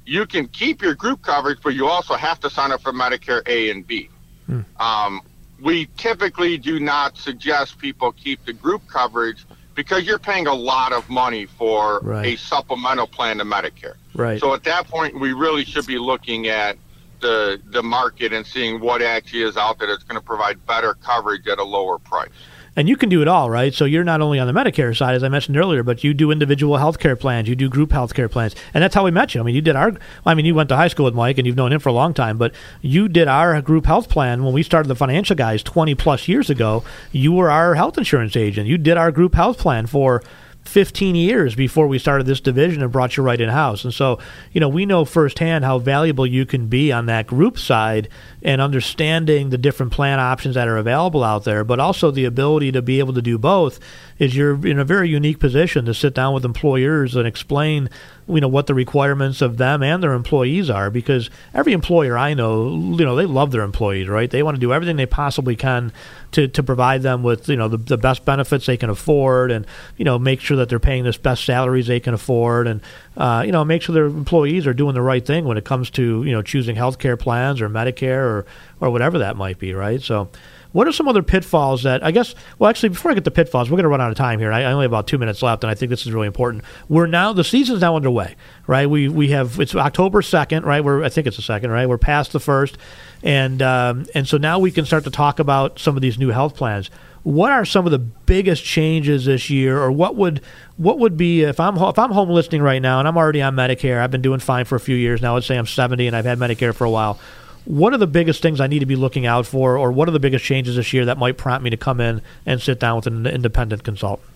you can keep your group coverage, but you also have to sign up for Medicare A and B. Hmm. Um, we typically do not suggest people keep the group coverage because you're paying a lot of money for right. a supplemental plan to Medicare. Right. So at that point, we really should be looking at the the market and seeing what actually is out there that's going to provide better coverage at a lower price. And you can do it all, right? So you're not only on the Medicare side, as I mentioned earlier, but you do individual health care plans, you do group health care plans. And that's how we met you. I mean, you did our, I mean, you went to high school with Mike and you've known him for a long time, but you did our group health plan when we started the Financial Guys twenty plus years ago. You were our health insurance agent. You did our group health plan for fifteen years before we started this division and brought you right in-house. And so, you know, we know firsthand how valuable you can be on that group side and understanding the different plan options that are available out there, but also the ability to be able to do both is you're in a very unique position to sit down with employers and explain, you know, what the requirements of them and their employees are, because every employer I know, you know, they love their employees, right? They want to do everything they possibly can to, to provide them with, you know, the, the best benefits they can afford and, you know, make sure that they're paying the best salaries they can afford and, uh, you know, make sure their employees are doing the right thing when it comes to, you know, choosing health care plans or Medicare or, or whatever that might be, right? So what are some other pitfalls that, I guess, well, actually, before I get to pitfalls, we're going to run out of time here. I, I only have about two minutes left, and I think this is really important. We're now, the season's now underway, right? We we have, it's October second, right? We're I think it's the second, right? We're past the first, and um, and so now we can start to talk about some of these new health plans. What are some of the biggest changes this year, or what would what would be if I'm if I'm home listening right now and I'm already on Medicare? I've been doing fine for a few years now. Let's say I'm seventy and I've had Medicare for a while. What are the biggest things I need to be looking out for, or what are the biggest changes this year that might prompt me to come in and sit down with an independent consultant?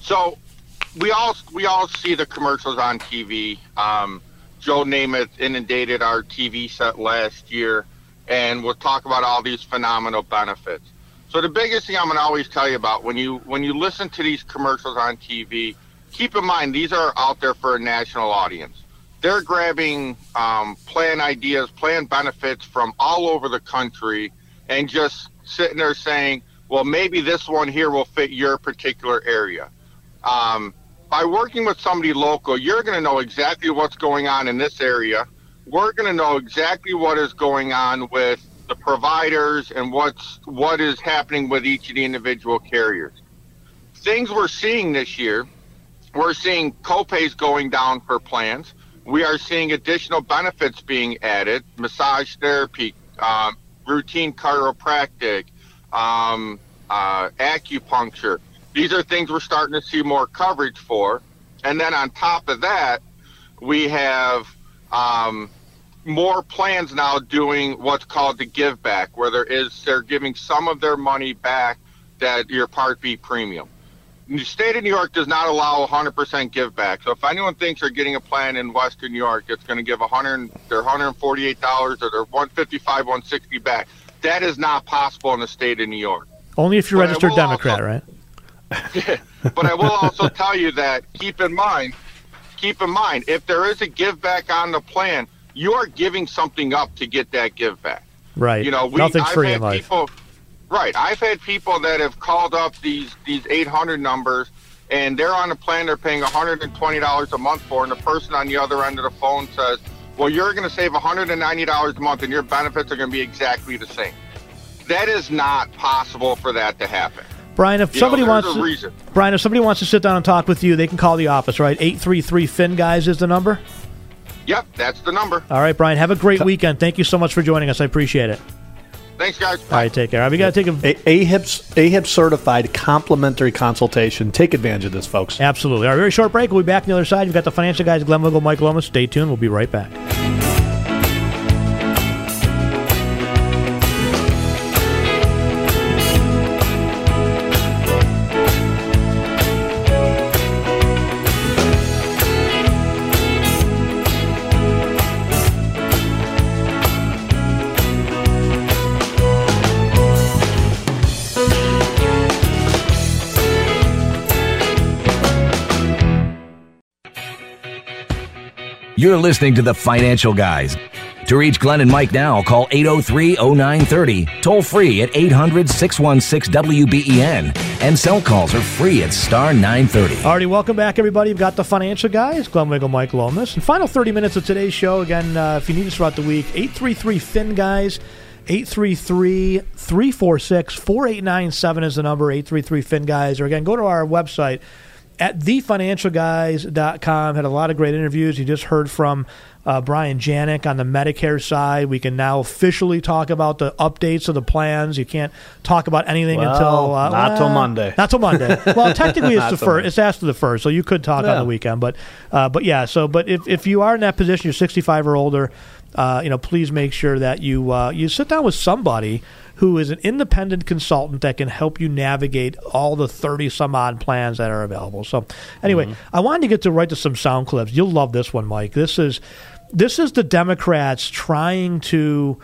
So we all we all see the commercials on T V. Um, Joe Namath inundated our T V set last year, and we'll talk about all these phenomenal benefits. So the biggest thing I'm going to always tell you about when you when you listen to these commercials on T V, keep in mind these are out there for a national audience. They're grabbing um, plan ideas, plan benefits from all over the country and just sitting there saying, well, maybe this one here will fit your particular area. Um, by working with somebody local, you're going to know exactly what's going on in this area. We're going to know exactly what is going on with the providers and what's what is happening with each of the individual carriers. Things we're seeing this year, we're seeing copays going down for plans. We are seeing additional benefits being added, massage therapy, um, routine chiropractic, um, uh, acupuncture. These are things we're starting to see more coverage for. And then on top of that, we have um, more plans now doing what's called the give back, where there is, they're giving some of their money back that your Part B premium. The state of New York does not allow one hundred percent give back. So if anyone thinks they're getting a plan in Western New York that's going to give one hundred, their one hundred forty-eight dollars or their one fifty-five, one sixty back, that is not possible in the state of New York. Only if you're a registered Democrat, also, right? But I will also tell you that keep in mind, keep in mind, if there is a give back on the plan, you are giving something up to get that give back. Right. You know, we, nothing's I've free had in life. People, Right. I've had people that have called up these, these eight hundred numbers, and they're on a plan they're paying one hundred twenty dollars a month for, and the person on the other end of the phone says, well, you're going to save one hundred ninety dollars a month, and your benefits are going to be exactly the same. That is not possible for that to happen. Brian, if you somebody know, wants to, reason. Brian, if somebody wants to sit down and talk with you, they can call the office, right? eight three three, F I N, guys is the number? Yep, that's the number. All right, Brian, have a great weekend. Thank you so much for joining us. I appreciate it. Thanks, guys. All right, take care. All right, we got to take a A H I P certified complimentary consultation. Take advantage of this, folks. Absolutely. All right, very short break. We'll be back on the other side. We've got the Financial Guys, Glenn Wiggle, Mike Lomas. Stay tuned. We'll be right back. You're listening to The Financial Guys. To reach Glenn and Mike now, call eight oh three, oh nine three oh, toll free at eight hundred, six one six, W B E N, and cell calls are free at star nine thirty. All righty, welcome back, everybody. We've got The Financial Guys, Glenn Wiggle, Mike Lomas. And final thirty minutes of today's show. Again, uh, if you need us throughout the week, eight three three, F I N, guys, eight three three, three four six, four eight nine seven is the number, eight three three, F I N, guys. Or again, go to our website at the financial guys dot com. Had a lot of great interviews. You just heard from uh, Brian Janik on the Medicare side. We can now officially talk about the updates of the plans. You can't talk about anything well, until... Uh, not until well, Monday. Not till Monday. Well, technically, it's the first. It's after the first, so you could talk yeah. on the weekend. But uh, but yeah, so but if, if you are in that position, you're sixty-five or older, uh, you know, please make sure that you uh, you sit down with somebody who is an independent consultant that can help you navigate all the thirty-some-odd plans that are available. So anyway, mm-hmm. I wanted to get to right to some sound clips. You'll love this one, Mike. This is this is the Democrats trying to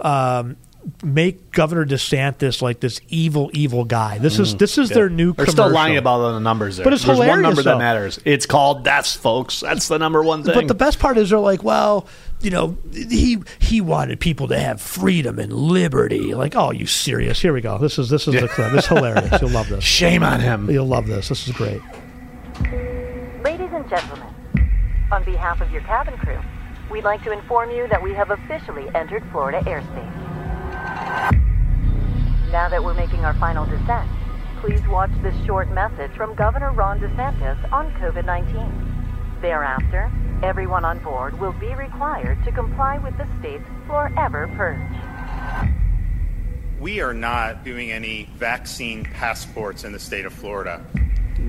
um, make Governor DeSantis like this evil, evil guy. This is mm, this is yeah. their new They're commercial. Still lying about all the numbers there. But it's There's hilarious, one number though. That matters. It's called deaths, folks. That's the number one thing. But the best part is they're like, well... You know, he he wanted people to have freedom and liberty. Like, oh, are you serious? Here we go. This is this is the clip. It's hilarious. You'll love this. Shame on him. You'll love this. This is great. Ladies and gentlemen, on behalf of your cabin crew, we'd like to inform you that we have officially entered Florida airspace. Now that we're making our final descent, please watch this short message from Governor Ron DeSantis on COVID nineteen. Thereafter, everyone on board will be required to comply with the state's forever purge. We are not doing any vaccine passports in the state of Florida.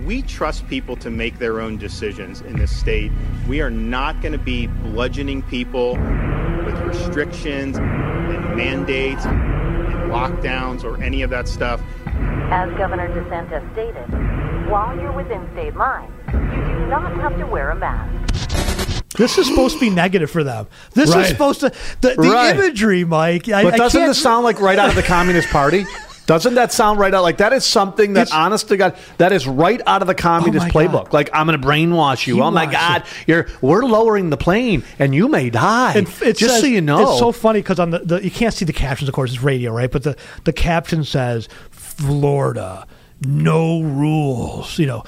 We trust people to make their own decisions in this state. We are not going to be bludgeoning people with restrictions and mandates and lockdowns or any of that stuff. As Governor DeSantis stated, while you're within state lines, you do not have to wear a mask. This is supposed to be negative for them. This right. is supposed to... The, the right. imagery, Mike... I, but doesn't this sound like right out of the Communist Party? Doesn't that sound right out? Like, that is something that, it's, honest to God, that is right out of the Communist oh playbook. God. Like, I'm going to brainwash you. He oh, my God. It. You're We're lowering the plane, and you may die. It, it Just says, so you know. It's so funny, because on the, the you can't see the captions, of course. It's radio, right? But the, the caption says, Florida... No rules, you know.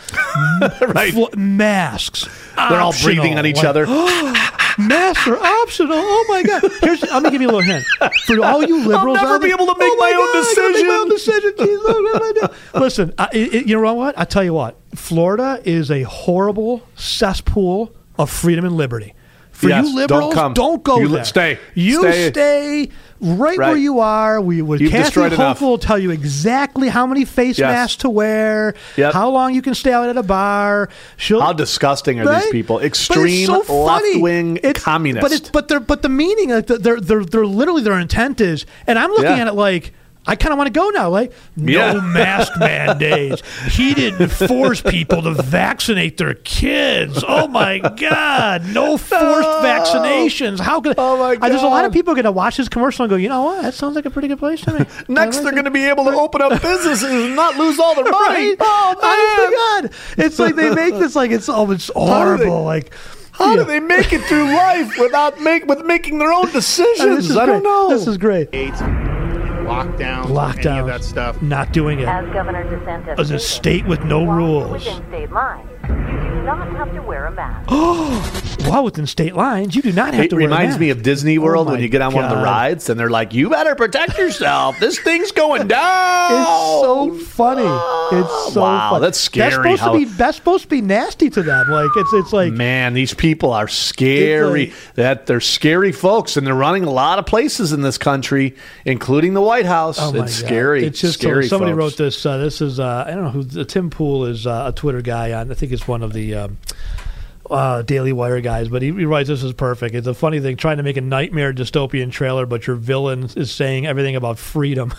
right. fl- masks. Optional. They're all breathing on each like, other. Oh, masks are optional. Oh my God! Here's, I'm gonna give you a little hint for all you liberals. I'll never be able to make my own decision. My own decision. Jeez, oh, no, no, no. Listen, I, it, you know what? I tell you what. Florida is a horrible cesspool of freedom and liberty. For yes, you liberals, don't, don't go you, there. Stay. You stay, stay right, right where you are. We would Kathy Hochul will tell you exactly how many face yes. masks to wear, yep. how long you can stay out at a bar. She'll, how disgusting are right? these people? Extreme so left-wing it's, communists. But it's, but they're, but the meaning, like, they're, they're, they're literally their intent is, and I'm looking yeah. at it like, I kind of want to go now. Like, no yeah. mask mandates. He didn't force people to vaccinate their kids. Oh, my God. No forced no. vaccinations. How could oh my God. There's a lot of people going to watch this commercial and go, you know what? That sounds like a pretty good place to me. Next, like they're going to be able to open up businesses and not lose all their money. Right? Oh, man. Honest to God. It's like they make this like it's, oh, it's horrible. Like, How yeah. do they make it through life without make, with making their own decisions? And this is I great. don't know. This is great. Eight. Lockdowns, Lockdowns, any of that stuff. Not doing it. As Governor DeSantis As a state with no rules. Within state lines, you do not have to wear a mask. Oh, well, within state lines, you do not have it to wear a mask. It reminds me of Disney World oh when you get on God. one of the rides and they're like, you better protect yourself. This thing's going down. It's so funny. It's so wow, funny. That's scary. That's supposed, how... to be, that's supposed to be nasty to them. Like it's, it's like... Man, these people are scary. Like, that They're scary folks and they're running a lot of places in this country, including the White House. Oh my it's God. Scary. It's just scary. So, somebody folks. wrote this. Uh, this is uh, I don't know who. Uh, Tim Pool is uh, a Twitter guy. On I think it's one of the um, uh, Daily Wire guys. But he, he writes, "This is perfect. It's a funny thing trying to make a nightmare dystopian trailer, but your villain is saying everything about freedom."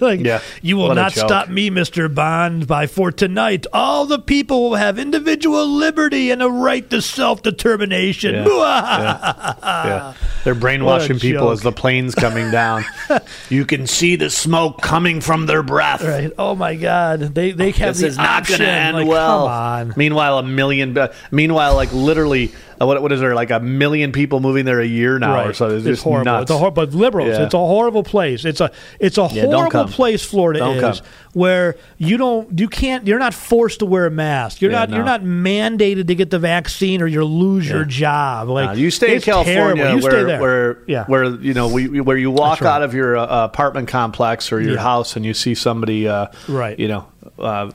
Like, yeah, you will not stop me, Mister Bond, by for tonight. All the people will have individual liberty and a right to self-determination. Yeah. yeah. Yeah. They're brainwashing people as the plane's coming down. You can see the smoke coming from their breath. Right. Oh, my God. They they have this the is not going to end like, well. Come on. Meanwhile, a million – meanwhile, like literally – What, what is there, like a million people moving there a year now right. or something? It's, it's just horrible. Nuts. It's a hor- but liberals, yeah. it's a horrible place. It's a it's a yeah, horrible place Florida don't is come. where you don't you can't you're not forced to wear a mask. You're yeah, not no. you're not mandated to get the vaccine or you'll lose yeah. your job. Like no, you stay in California you where stay there. where yeah. where you know we, where you walk right. out of your uh, apartment complex or your yeah. house and you see somebody uh, right. you know uh,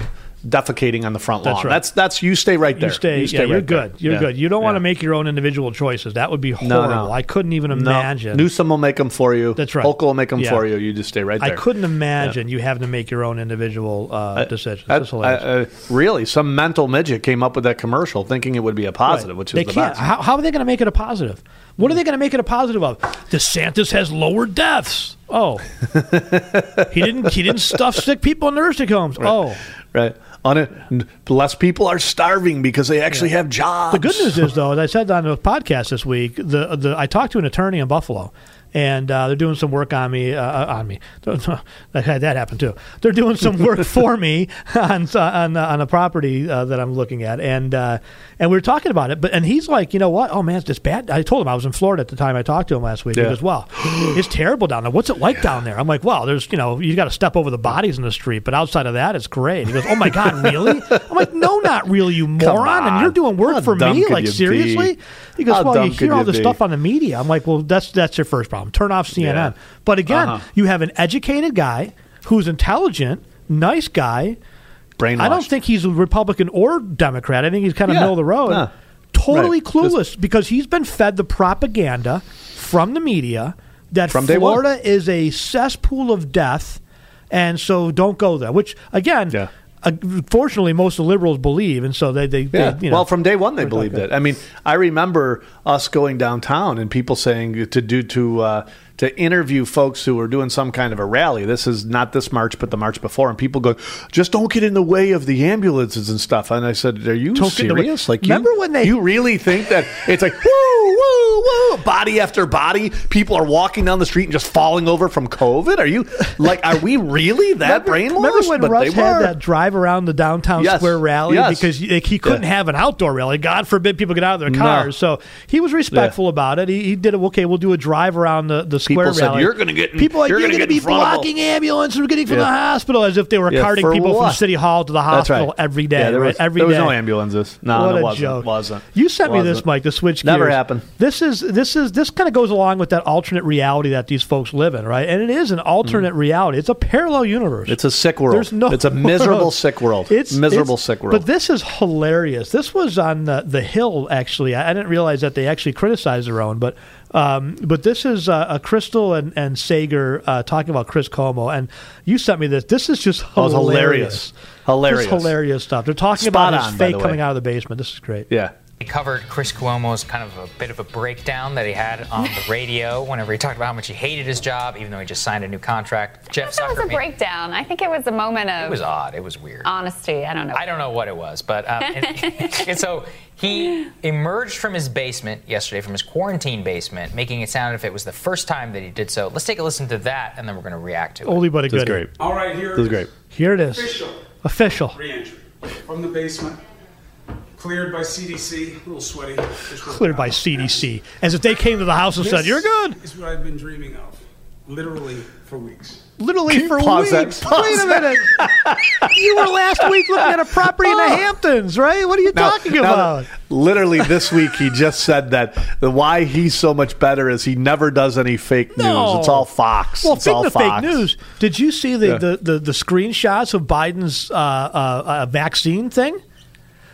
defecating on the front lawn. That's right. That's, that's you stay right there. You stay, you stay yeah, right you're good. There. You're yeah. good. You don't yeah. want to make your own individual choices. That would be horrible. No, no. I couldn't even imagine. No. Newsom will make them for you. That's right. Hochul will make them yeah. for you. You just stay right there. I couldn't imagine yeah. you having to make your own individual uh, decisions. I, that's hilarious. I, I, really, some mental midget came up with that commercial thinking it would be a positive, right. which is they the can't. best. How, how are they going to make it a positive? What are they going to make it a positive of? DeSantis has lower deaths. Oh, he didn't. He didn't stuff sick people in nursing homes. Right. Oh, right. On it, less people are starving because they actually yeah. have jobs. The good news is, though, as I said on the podcast this week, the the I talked to an attorney in Buffalo, and uh, they're doing some work on me. Uh, on me, that that happened too. They're doing some work for me on on on a property uh, that I'm looking at, and uh, and we were talking about it. But and he's like, you know what? Oh man, it's just bad. I told him I was in Florida at the time I talked to him last week. Yeah. He goes, wow, it's terrible down there. What's it like yeah. down there? I'm like, well, there's you know, you got to step over the bodies in the street, but outside of that, it's great. He goes, oh my god. Really? I'm like, no, not really, you moron. And you're doing work How for me? Like, seriously? Be? He goes, How well, you hear all this be? stuff on the media. I'm like, well, that's that's your first problem. Turn off C N N. Yeah. But again, uh-huh. you have an educated guy who's intelligent, nice guy. Brainwashed. I don't think he's a Republican or Democrat. I think he's kind of yeah. middle of the road. Huh. Totally right. clueless this- because he's been fed the propaganda from the media that from Florida is a cesspool of death, and so don't go there. Which, again... Yeah. Uh, fortunately, most of the liberals believe, and so they... they, yeah. they you know, well, from day one, they believed it. I mean, I remember us going downtown and people saying to do to uh, to interview folks who were doing some kind of a rally. This is not this March, but the March before. And people go, just don't get in the way of the ambulances and stuff. And I said, are you don't serious? Like, remember you, when they... You really think that it's like, woo, woo, woo, body after body. People are walking down the street and just falling over from COVID? Are you... Like, are we really that remember, brainless? Remember when but Russ they had were. that drive around the downtown yes. square rally yes. because he couldn't yeah. have an outdoor rally. God forbid people get out of their cars. No. So he was respectful yeah. about it. He, he did it. Okay, we'll do a drive around the, the square people rally. Said, you're going to get in, people like, you're, you're going to be blocking ambulances getting from yeah. the hospital as if they were yeah, carting people what? from City Hall to the hospital right. every day. Yeah, there was, right? every there was day. no ambulances. No, what no, a wasn't, joke. wasn't. You sent wasn't. me this, Mike. The switch never gears. happened. This is this is this kind of goes along with that alternate reality that these folks live in, right? And it is an alternate mm. reality. It's a parallel universe. It's a sick world. There's no. It's a miserable. Sick world. It's miserable. It's, sick world. But this is hilarious. This was on the, the Hill. Actually, I, I didn't realize that they actually criticized their own. But um, but this is uh, a Crystal and and Sager uh, talking about Chris Cuomo. And you sent me this. This is just hilarious. Oh, hilarious. Hilarious. Just hilarious stuff. They're talking Spot about his on, fake coming out of the basement. This is great. Yeah. He covered Chris Cuomo's kind of a bit of a breakdown that he had on the radio whenever he talked about how much he hated his job, even though he just signed a new contract. Jeff Zucker. I don't think it was a breakdown. I think it was a moment of... It was odd. It was weird. Honesty. I don't know. I don't know what it was. But um, and, and so he emerged from his basement yesterday, from his quarantine basement, making it sound as if it was the first time that he did so. Let's take a listen to that, and then we're going to react to it. Only but a good. This is great. All right, here this is great. Here it is. Official. Official. Re-entry from the basement. Cleared by C D C, a little sweaty. Cleared by C D C, as if they came to the house and this said, "You're good." This is what I've been dreaming of, literally for weeks. Literally for Pause weeks. That. Wait a minute. You were last week looking at a property oh. in the Hamptons, right? What are you now, talking now, about? Literally this week, he just said that the why he's so much better is he never does any fake news. No. It's all Fox. Well, it's speaking all of Fox. Fake news, did you see the, yeah. the, the, the screenshots of Biden's uh, uh, uh, vaccine thing?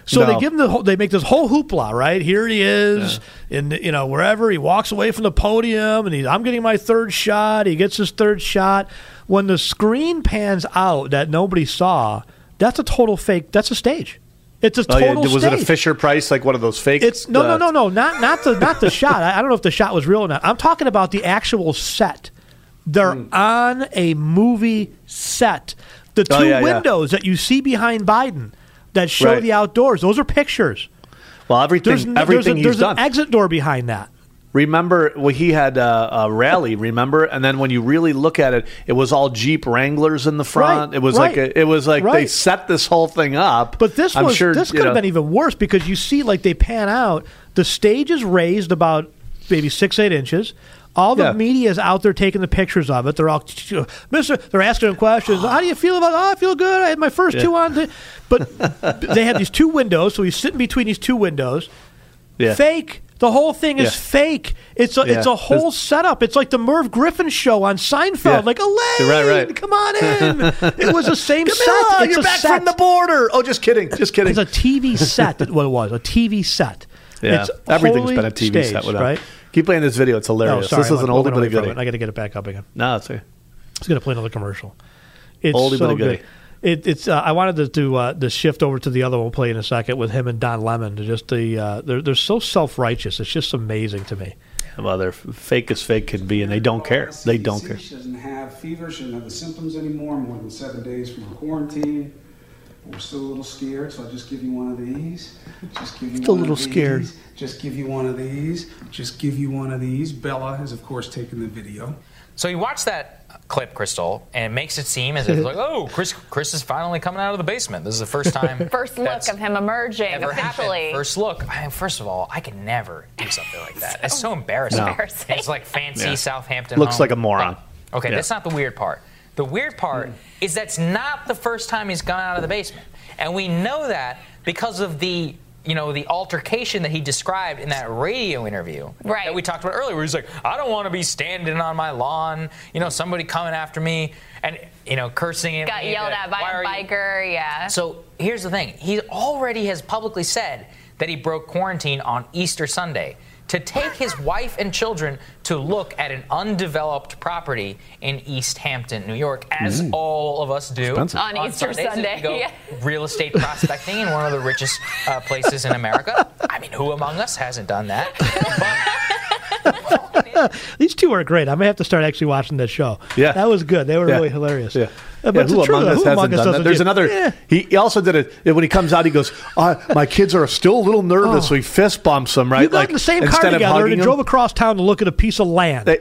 So no. they give him the whole, they make this whole hoopla, right? Here he is, yeah. in you know wherever he walks away from the podium, and he's I'm getting my third shot. He gets his third shot. When the screen pans out that nobody saw, that's a total fake. That's a stage. It's a total oh, yeah. Was stage. It a Fisher Price, like one of those fake? It's no, uh, no, no, no, not not the not the shot. I, I don't know if the shot was real or not. I'm talking about the actual set. They're mm. on a movie set. The two oh, yeah, windows yeah. that you see behind Biden. That show right. the outdoors. Those are pictures. Well, everything there's, everything there's a, he's there's done. There's an exit door behind that. Remember, well, he had a, a rally, remember? And then when you really look at it, it was all Jeep Wranglers in the front. Right, it was right, like a, it was like right. they set this whole thing up. But this I'm was sure, this could know. have been even worse because you see, like, they pan out. The stage is raised about maybe six, eight inches. All the yeah. media is out there taking the pictures of it. They're all, Mister They're asking him questions. How do you feel about? Oh, I feel good. I had my first yeah. two on. Th-. But they have these two windows, so he's sitting between these two windows. Yeah. Fake The whole thing is yeah. fake. It's a, yeah. it's a whole it's, setup. It's like the Merv Griffin show on Seinfeld. Yeah. Like, Elaine, right, right. come on in. It was the same set. Camilla, it's you're back set. From the border. Oh, just kidding. Just kidding. It's a T V set. What well, it was, a T V set. Yeah, it's everything's been a T V stage, set. Without. Right? Keep playing this video. It's hilarious. No, this is I'm an oldie but a goodie. I got to get it back up again. No, it's okay. I was going to play another commercial. It's oldie so but a goodie. Good. It, it's. Uh, I wanted to do uh, the shift over to the other one. We'll play in a second with him and Don Lemon. Just the uh, they're they're so self righteous. It's just amazing to me. Well, they're fake as fake can be, and they don't care. They don't care. She doesn't have fever. She doesn't have the symptoms anymore. More than seven days from her quarantine. We're still a little scared, so I'll just give you one of these. Just give you still one a little of these. Scared. Just give you one of these. Just give you one of these. Bella has, of course, taken the video. So you watch that clip, Crystal, and it makes it seem as if it's like, oh, Chris, Chris is finally coming out of the basement. This is the first time. First look of him emerging officially. First look. I mean, first of all, I could never do something like that. so it's so embarrassing. No. embarrassing. It's like fancy yeah. Southampton. Looks home. Like a moron. Oh, okay, yeah. That's not the weird part. The weird part mm. is that's not the first time he's gone out of the basement, and we know that because of the. you know, the altercation that he described in that radio interview right. that we talked about earlier, where he's like, I don't want to be standing on my lawn, you know, somebody coming after me and, you know, cursing at Got me. Got yelled at by a biker, you? yeah. So here's the thing. He already has publicly said that he broke quarantine on Easter Sunday to take his wife and children to look at an undeveloped property in East Hampton, New York, as mm. all of us do on, on Easter Sundays Sunday. Go yeah. real estate prospecting in one of the richest uh, places in America. I mean, who among us hasn't done that? These two are great. I may have to start actually watching that show. Yeah, that was good. They were yeah. really hilarious. Yeah, uh, but yeah, who, among us, who among us hasn't done that? There's do. another. Yeah. He also did it when he comes out. He goes, uh, "My kids are still a little nervous," oh. so he fist bumps them. Right, you got like, in the same car together and drove across town to look at a piece of land. They,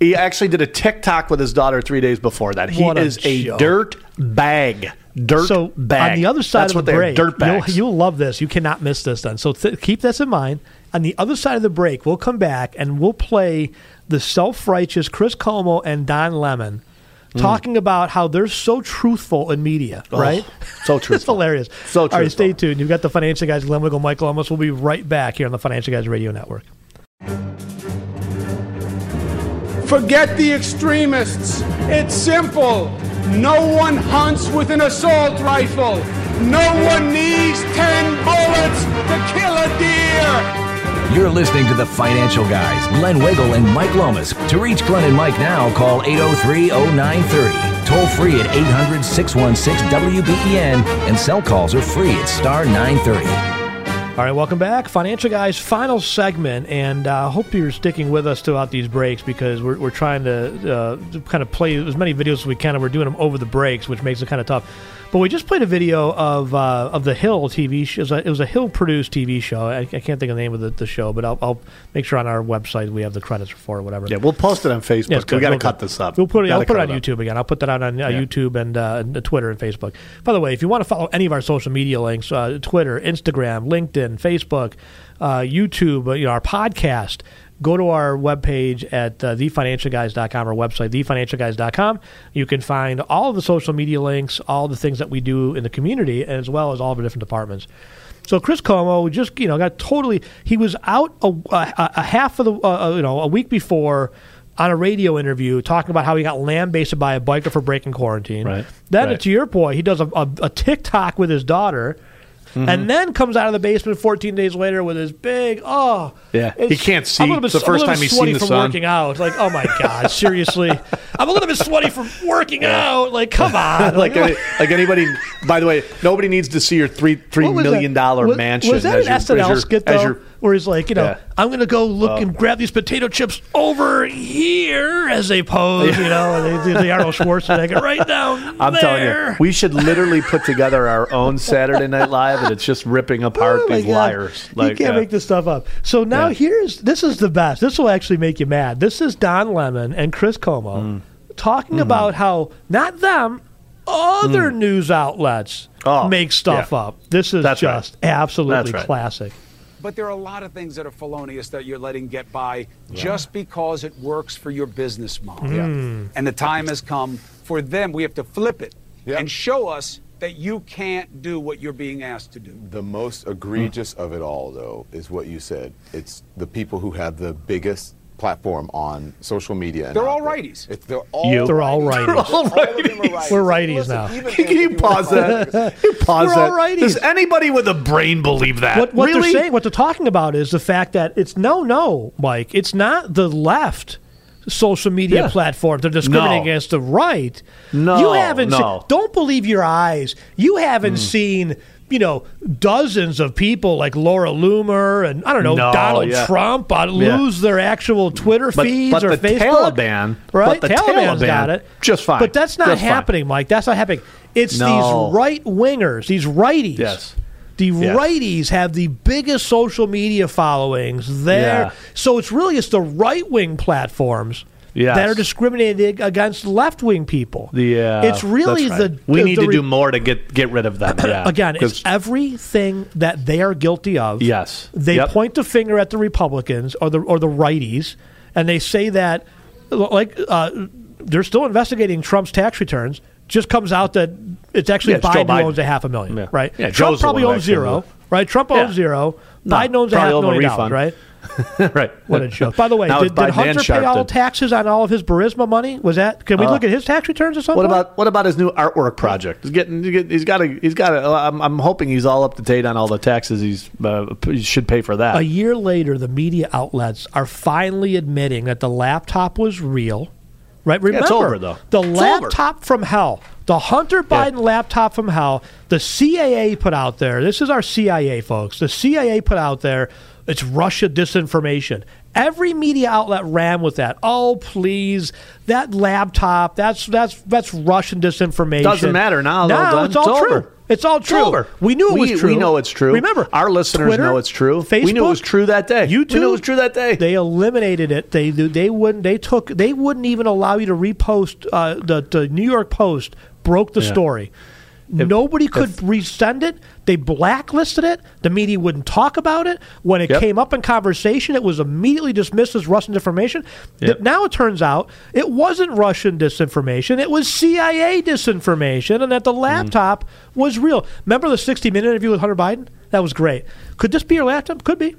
he actually did a TikTok with his daughter three days before that. He what is a, a dirt bag. Dirt so bag. On the other side That's of the break, dirt bags. You'll, you'll love this. You cannot miss this. Then, so th- keep this in mind. On the other side of the break, we'll come back and we'll play the self-righteous Chris Cuomo and Don Lemon talking mm. about how they're so truthful in media, oh, right? So truthful. It's hilarious. So truthful. All right, stay tuned. You've got the Financial Guys, Glenn Wiggle, Mike Lomas. We'll be right back here on the Financial Guys Radio Network. Forget the extremists. It's simple. No one hunts with an assault rifle. No one needs ten bullets to kill a deer. You're listening to The Financial Guys, Glenn Wiggle and Mike Lomas. To reach Glenn and Mike now, call eight oh three, oh nine three oh. Toll free at eight hundred, six one six, W B E N. And cell calls are free at star nine thirty. All right, welcome back. Financial Guys, final segment. And I uh, hope you're sticking with us throughout these breaks because we're, we're trying to uh, kind of play as many videos as we can. And we're doing them over the breaks, which makes it kind of tough. But we just played a video of uh, of the Hill T V show. It was a, a Hill-produced T V show. I, I can't think of the name of the, the show, but I'll, I'll make sure on our website we have the credits for it or whatever. Yeah, we'll post it on Facebook. Yeah, we got to we'll, cut this up. We'll put it, I'll put it on it YouTube up. again. I'll put that out on uh, yeah. YouTube and uh, Twitter and Facebook. By the way, if you want to follow any of our social media links, uh, Twitter, Instagram, LinkedIn, Facebook, uh, YouTube, uh, you know, our podcast, go to our webpage at uh, the financial guys dot com, our website, the financial guys dot com. You can find all of the social media links, all the things that we do in the community, as well as all of the different departments. So Chris Cuomo just, you know, got totally – he was out a, a, a half of the uh, – you know, a week before – on a radio interview talking about how he got lambasted by a biker for breaking quarantine. Right. Then, right. to your point, he does a, a, a TikTok with his daughter – Mm-hmm. And then comes out of the basement fourteen days later with his big, oh. Yeah, he can't see. I'm a little bit, it's the first time he's seen the sun. I'm working out. Like, oh, my God, seriously. I'm a little bit sweaty from working yeah. out. Like, come on. like, like, like anybody, by the way, nobody needs to see your three, three million dollar was, mansion. Was that an S N L skit, though, your, where he's like, you know, yeah. I'm going to go look um, and grab these potato chips over here as they pose, yeah. you know, they do the Arnold Schwarzenegger right down I'm there. Telling you, we should literally put together our own Saturday Night Live. But it's just ripping apart oh these God. liars. Like, you can't uh, make this stuff up. So now yeah. here's, this is the best. This will actually make you mad. This is Don Lemon and Chris Cuomo mm. talking mm-hmm. about how, not them, other mm. news outlets oh, make stuff yeah. up. This is That's just right. absolutely right. classic. But there are a lot of things that are felonious that you're letting get by yeah. just because it works for your business model. Mm. Yeah. And the time has come for them. We have to flip it yep. and show us that you can't do what you're being asked to do. The most egregious mm. of it all, though, is what you said. It's the people who have the biggest platform on social media. They're all righties. It's, they're all you. They're all righties. They're all righties. All righties. We're righties now. Can you pause that? Pause that. All righties. Does anybody with a brain believe that? What, what really? They're saying, what they're talking about is the fact that it's no, no, Mike. It's not the left social media yeah. platform. They're discriminating no. against the right. No, you haven't. No. Se- don't believe your eyes. You haven't mm. seen, you know, dozens of people like Laura Loomer and, I don't know, no, Donald yeah. Trump uh, yeah. lose their actual Twitter but, feeds but or the Facebook. Taliban, right? But the Taliban's Taliban got it. Just fine. But that's not just happening, fine. Mike. That's not happening. It's no. these right-wingers, these righties. Yes. The yes. righties have the biggest social media followings there. Yeah. So it's really it's the right-wing platforms yes. that are discriminating against left-wing people. Yeah, it's really that's right. the... We the, need the, to the, do more to get, get rid of them. Yeah. Again, it's everything that they are guilty of. Yes. They yep. point the finger at the Republicans or the or the righties, and they say that, like, uh, they're still investigating Trump's tax returns. Just comes out that it's actually yeah, it's Biden, Biden who owns a half a million, yeah. right? Yeah, Trump Joe's probably owns zero, right? Trump owns yeah. zero. No, Biden owns a half a million dollars, right? Right. What a joke. By the way, did, did Hunter pay all did. taxes on all of his Burisma money? Was that? Can we uh, look at his tax returns or something? What about what about his new artwork project? He's getting. He's got. A, he's got. A, I'm, I'm hoping he's all up to date on all the taxes he's uh, he should pay for that. A year later, the media outlets are finally admitting that the laptop was real. Right? Remember, yeah, it's over, though. The it's laptop over. From hell, the Hunter Biden yeah. laptop from hell, the C I A put out there. This is our C I A, folks. The C I A put out there, it's Russia disinformation. Every media outlet ran with that. Oh, please, that laptop, that's that's that's Russian disinformation. Doesn't matter now. Now though, it's all it's true. Over. It's all true. It's over. We knew it we, was true. We know it's true. Remember, our listeners Twitter, know it's true. Facebook, we knew it was true that day. YouTube, we knew it was true that day. They eliminated it. They they wouldn't. They took. They wouldn't even allow you to repost. Uh, the the New York Post broke the yeah. story. If, Nobody could if, resend it. They blacklisted it. The media wouldn't talk about it. When it yep. came up in conversation, it was immediately dismissed as Russian disinformation. Yep. Now it turns out it wasn't Russian disinformation. It was C I A disinformation, and that the laptop mm. was real. Remember the sixty minute interview with Hunter Biden? That was great. Could this be your laptop? Could be.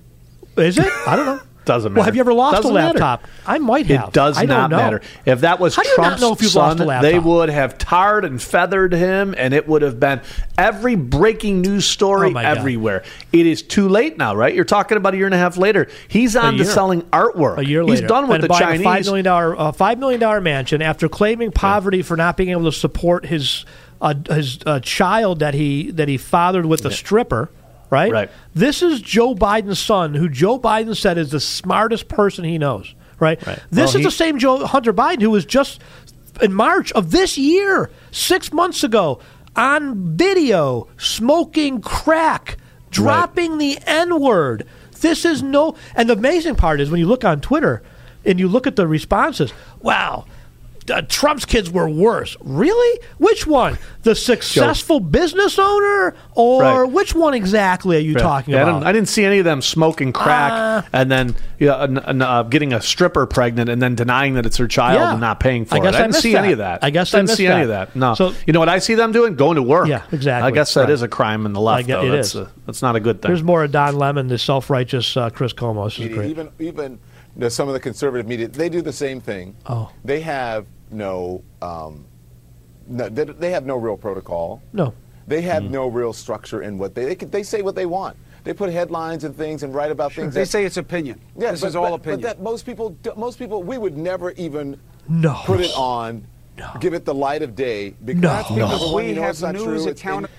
Is it? I don't know. Doesn't matter. Well, have you ever lost Doesn't a laptop? Matter. I might have. It does I not know. Matter. If that was How Trump's know if son, they would have tarred and feathered him, and it would have been every breaking news story oh everywhere. God. It is too late now, right? You're talking about a year and a half later. He's on to selling artwork. A year later. He's done with and the Chinese. five million dollars, uh, five million dollars mansion after claiming poverty yeah. for not being able to support his uh, his uh, child that he, that he fathered with yeah. a stripper. Right? Right. This is Joe Biden's son, who Joe Biden said is the smartest person he knows. Right. Right. This well, is he, the same Joe Hunter Biden who was just in March of this year, six months ago, on video smoking crack, dropping right. the N-word. This is no. And the amazing part is when you look on Twitter and you look at the responses. Wow. Uh, Trump's kids were worse. Really? Which one? The successful Joe. business owner? Or right. which one exactly are you right. talking yeah, about? I didn't, I didn't see any of them smoking crack uh, and then you know, uh, uh, getting a stripper pregnant and then denying that it's her child yeah. and not paying for I guess it. I, I didn't see that. any of that. I guess I didn't I see that. any of that. No. So, you know what I see them doing? Going to work. Yeah, exactly. I guess that right. is a crime in the left, I guess, though. It that's, is. A, that's not a good thing. There's more of Don Lemon, the self-righteous uh, Chris Cuomo. This is even, great. Even, even some of the conservative media, they do the same thing. Oh. They have... No, um, no, they, they have no real protocol. No, they have mm. no real structure in what they they, can, they say what they want. They put headlines and things and write about sure. things. They that, say it's opinion. Yeah, this but, is all but, opinion. But that most people, most people, we would never even no. put it on, no. give it the light of day because, no. because no. we have news accountability.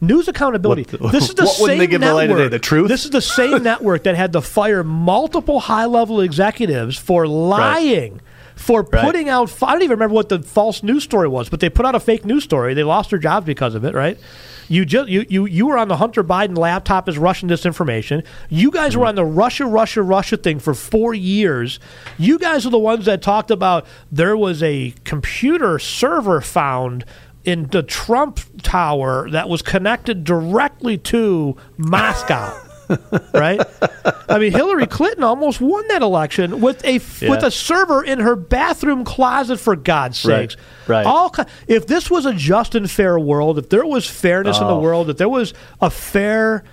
News accountability. What, this is the same they give network. The, day, the truth. This is the same network that had to fire multiple high-level executives for lying. Right. For putting right. out, I don't even remember what the false news story was, but they put out a fake news story. They lost their jobs because of it, right? You just you you you were on the Hunter Biden laptop as Russian disinformation. You guys were on the Russia, Russia, Russia thing for four years. You guys are the ones that talked about there was a computer server found in the Trump Tower that was connected directly to Moscow. right? I mean, Hillary Clinton almost won that election with a yeah. with a server in her bathroom closet, for God's sakes. Right. Right. All if this was a just and fair world, if there was fairness oh. in the world, if there was a fair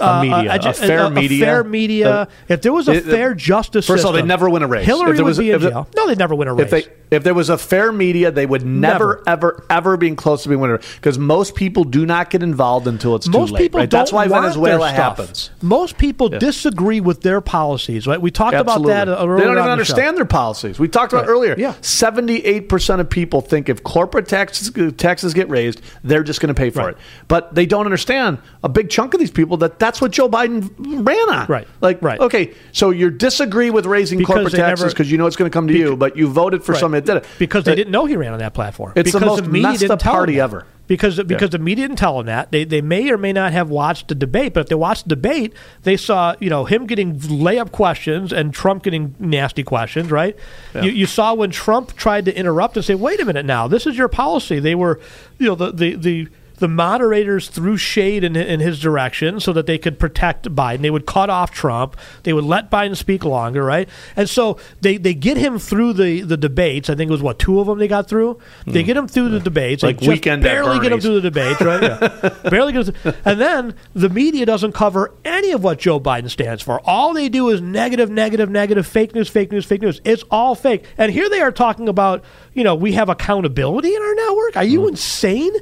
Uh, a media, a, a, a, fair, a, media. a fair media. Uh, if there was a it, fair justice system, first of all, they'd never win a race. Hillary if there would was, be in jail. No, they'd never win a race. If, they, if there was a fair media, they would never, never. ever, ever be close to being winner. Because most people do not get involved until it's most too late. Right? That's why Venezuela happens. Most people yeah. disagree with their policies. Right? We talked Absolutely. about that earlier. They don't even understand their policies. We talked about right. earlier. Yeah. seventy-eight percent of people think if corporate taxes, taxes get raised, they're just going to pay for right. it. But they don't understand a big chunk of these people that That's what Joe Biden ran on. Right. Like, right. okay, so you disagree with raising because corporate taxes because you know it's going to come to beca- you, but you voted for right. somebody that did it. Because they uh, didn't know he ran on that platform. It's because the most the media messed up party ever. Because because yeah. the media didn't tell him that. They they may or may not have watched the debate, but if they watched the debate, they saw, you know, him getting layup questions and Trump getting nasty questions, right? Yeah. You, you saw when Trump tried to interrupt and say, wait a minute now, this is your policy. They were, you know, the the... the The moderators threw shade in, in his direction so that they could protect Biden. They would cut off Trump. They would let Biden speak longer, right? And so they, they get him through the, the debates. I think it was, what, two of them they got through? They get him through yeah. the debates. Like weekend barely get him through the debates, right? Yeah. barely get him through. And then the media doesn't cover any of what Joe Biden stands for. All they do is negative, negative, negative, fake news, fake news, fake news. It's all fake. And here they are talking about, you know, we have accountability in our network. Are you mm. insane?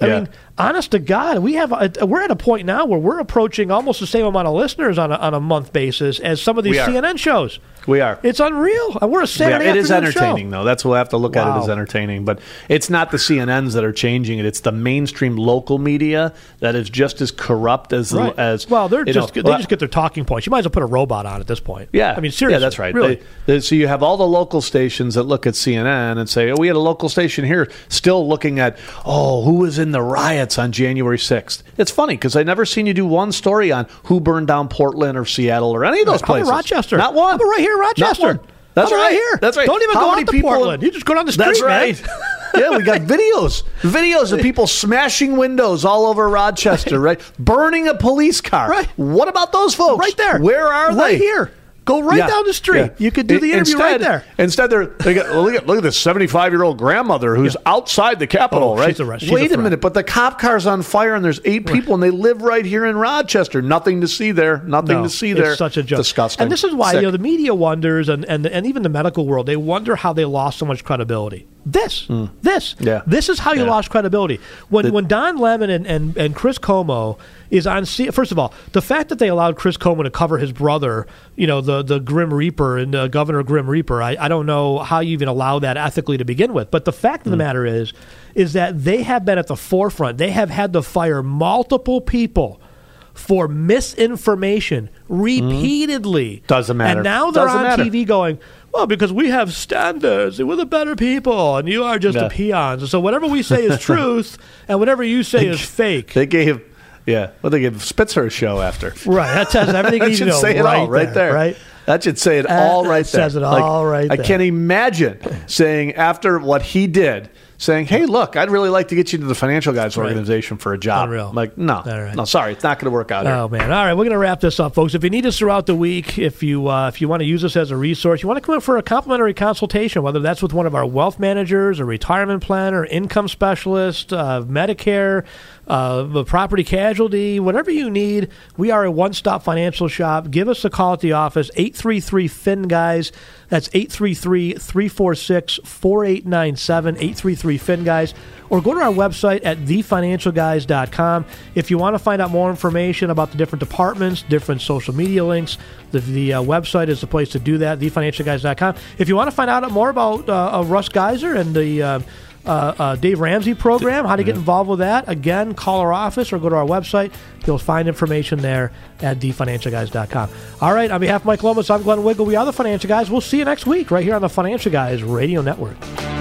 I yeah. mean, honest to God, we have a, we're at a point now where we're approaching almost the same amount of listeners on a, on a month basis as some of these C N N shows. We are. It's unreal. We're a Saturday we It is entertaining, show. though. That's what we'll have to look wow. at it as entertaining. But it's not the C N Ns that are changing it. It's the mainstream local media that is just as corrupt as... Right. as well, they're just, know, they well, just get their talking points. You might as well put a robot on at this point. Yeah. I mean, seriously. Yeah, that's right. Really. They, they, so you have all the local stations that look at C N N and say, oh, we had a local station here still looking at, oh, who was in the riots on January sixth. It's funny because I've never seen you do one story on who burned down Portland or Seattle or any of those places. How about Rochester? Not one. How about right here? Rochester. That's right. right here. That's right. Don't even How go out to Portland. You just go down the street. That's right. yeah, we got videos. Videos of people smashing windows all over Rochester, right? Burning a police car. Right. What about those folks? Right there. Where are right they? Right here. Go right yeah. down the street. Yeah. You could do the interview instead, right there. Instead, they're, they got, look, at, look at this seventy-five-year-old grandmother who's yeah. outside the Capitol, oh, right? A, Wait a, a minute, but the cop car's on fire and there's eight right. people and they live right here in Rochester. Nothing to see there. Nothing no, to see there. It's such a joke. Disgusting. And this is why you know the media wonders and, and, and even the medical world, they wonder how they lost so much credibility. This. Mm. This. Yeah. This is how you yeah. lost credibility. When the, when Don Lemon and, and, and Chris Cuomo is on C- first of all, the fact that they allowed Chris Cuomo to cover his brother, you know, the, the Grim Reaper and uh, Governor Grim Reaper, I, I don't know how you even allow that ethically to begin with. But the fact mm. of the matter is, is that they have been at the forefront. They have had to fire multiple people for misinformation repeatedly. Mm. Doesn't matter. And now they're Doesn't on matter. T V going, well, because we have standards, and we're the better people, and you are just yeah. a peons. And so whatever we say is truth, and whatever you say they, is fake. They gave, yeah, well, they gave Spitzer a show after. Right, that says everything that you should know say right, it all, right there, there. Right? That should say it uh, all right there. That says it like, all right I there. I can't imagine saying after what he did, saying, hey, look, I'd really like to get you to the Financial Guys right. organization for a job. Unreal. I'm like, no, right. no, sorry, it's not going to work out. Oh, here. man. All right, we're going to wrap this up, folks. If you need us throughout the week, if you uh, if you want to use us as a resource, you want to come in for a complimentary consultation, whether that's with one of our wealth managers, a retirement planner, income specialist, uh, Medicare, uh, property casualty, whatever you need, we are a one-stop financial shop. Give us a call at the office, eight three three, F I N, guys. That's eight three three, three four six, four eight nine seven, eight three three, F I N, guys. Or go to our website at the financial guys dot com. If you want to find out more information about the different departments, different social media links, the, the uh, website is the place to do that, the financial guys dot com. If you want to find out more about uh, uh, Russ Geiser and the uh, uh, uh, Dave Ramsey program, how to get involved with that, again, call our office or go to our website. You'll find information there at the financial guys dot com. All right, on behalf of Mike Lomas, I'm Glenn Wiggle. We are The Financial Guys. We'll see you next week right here on the Financial Guys Radio Network.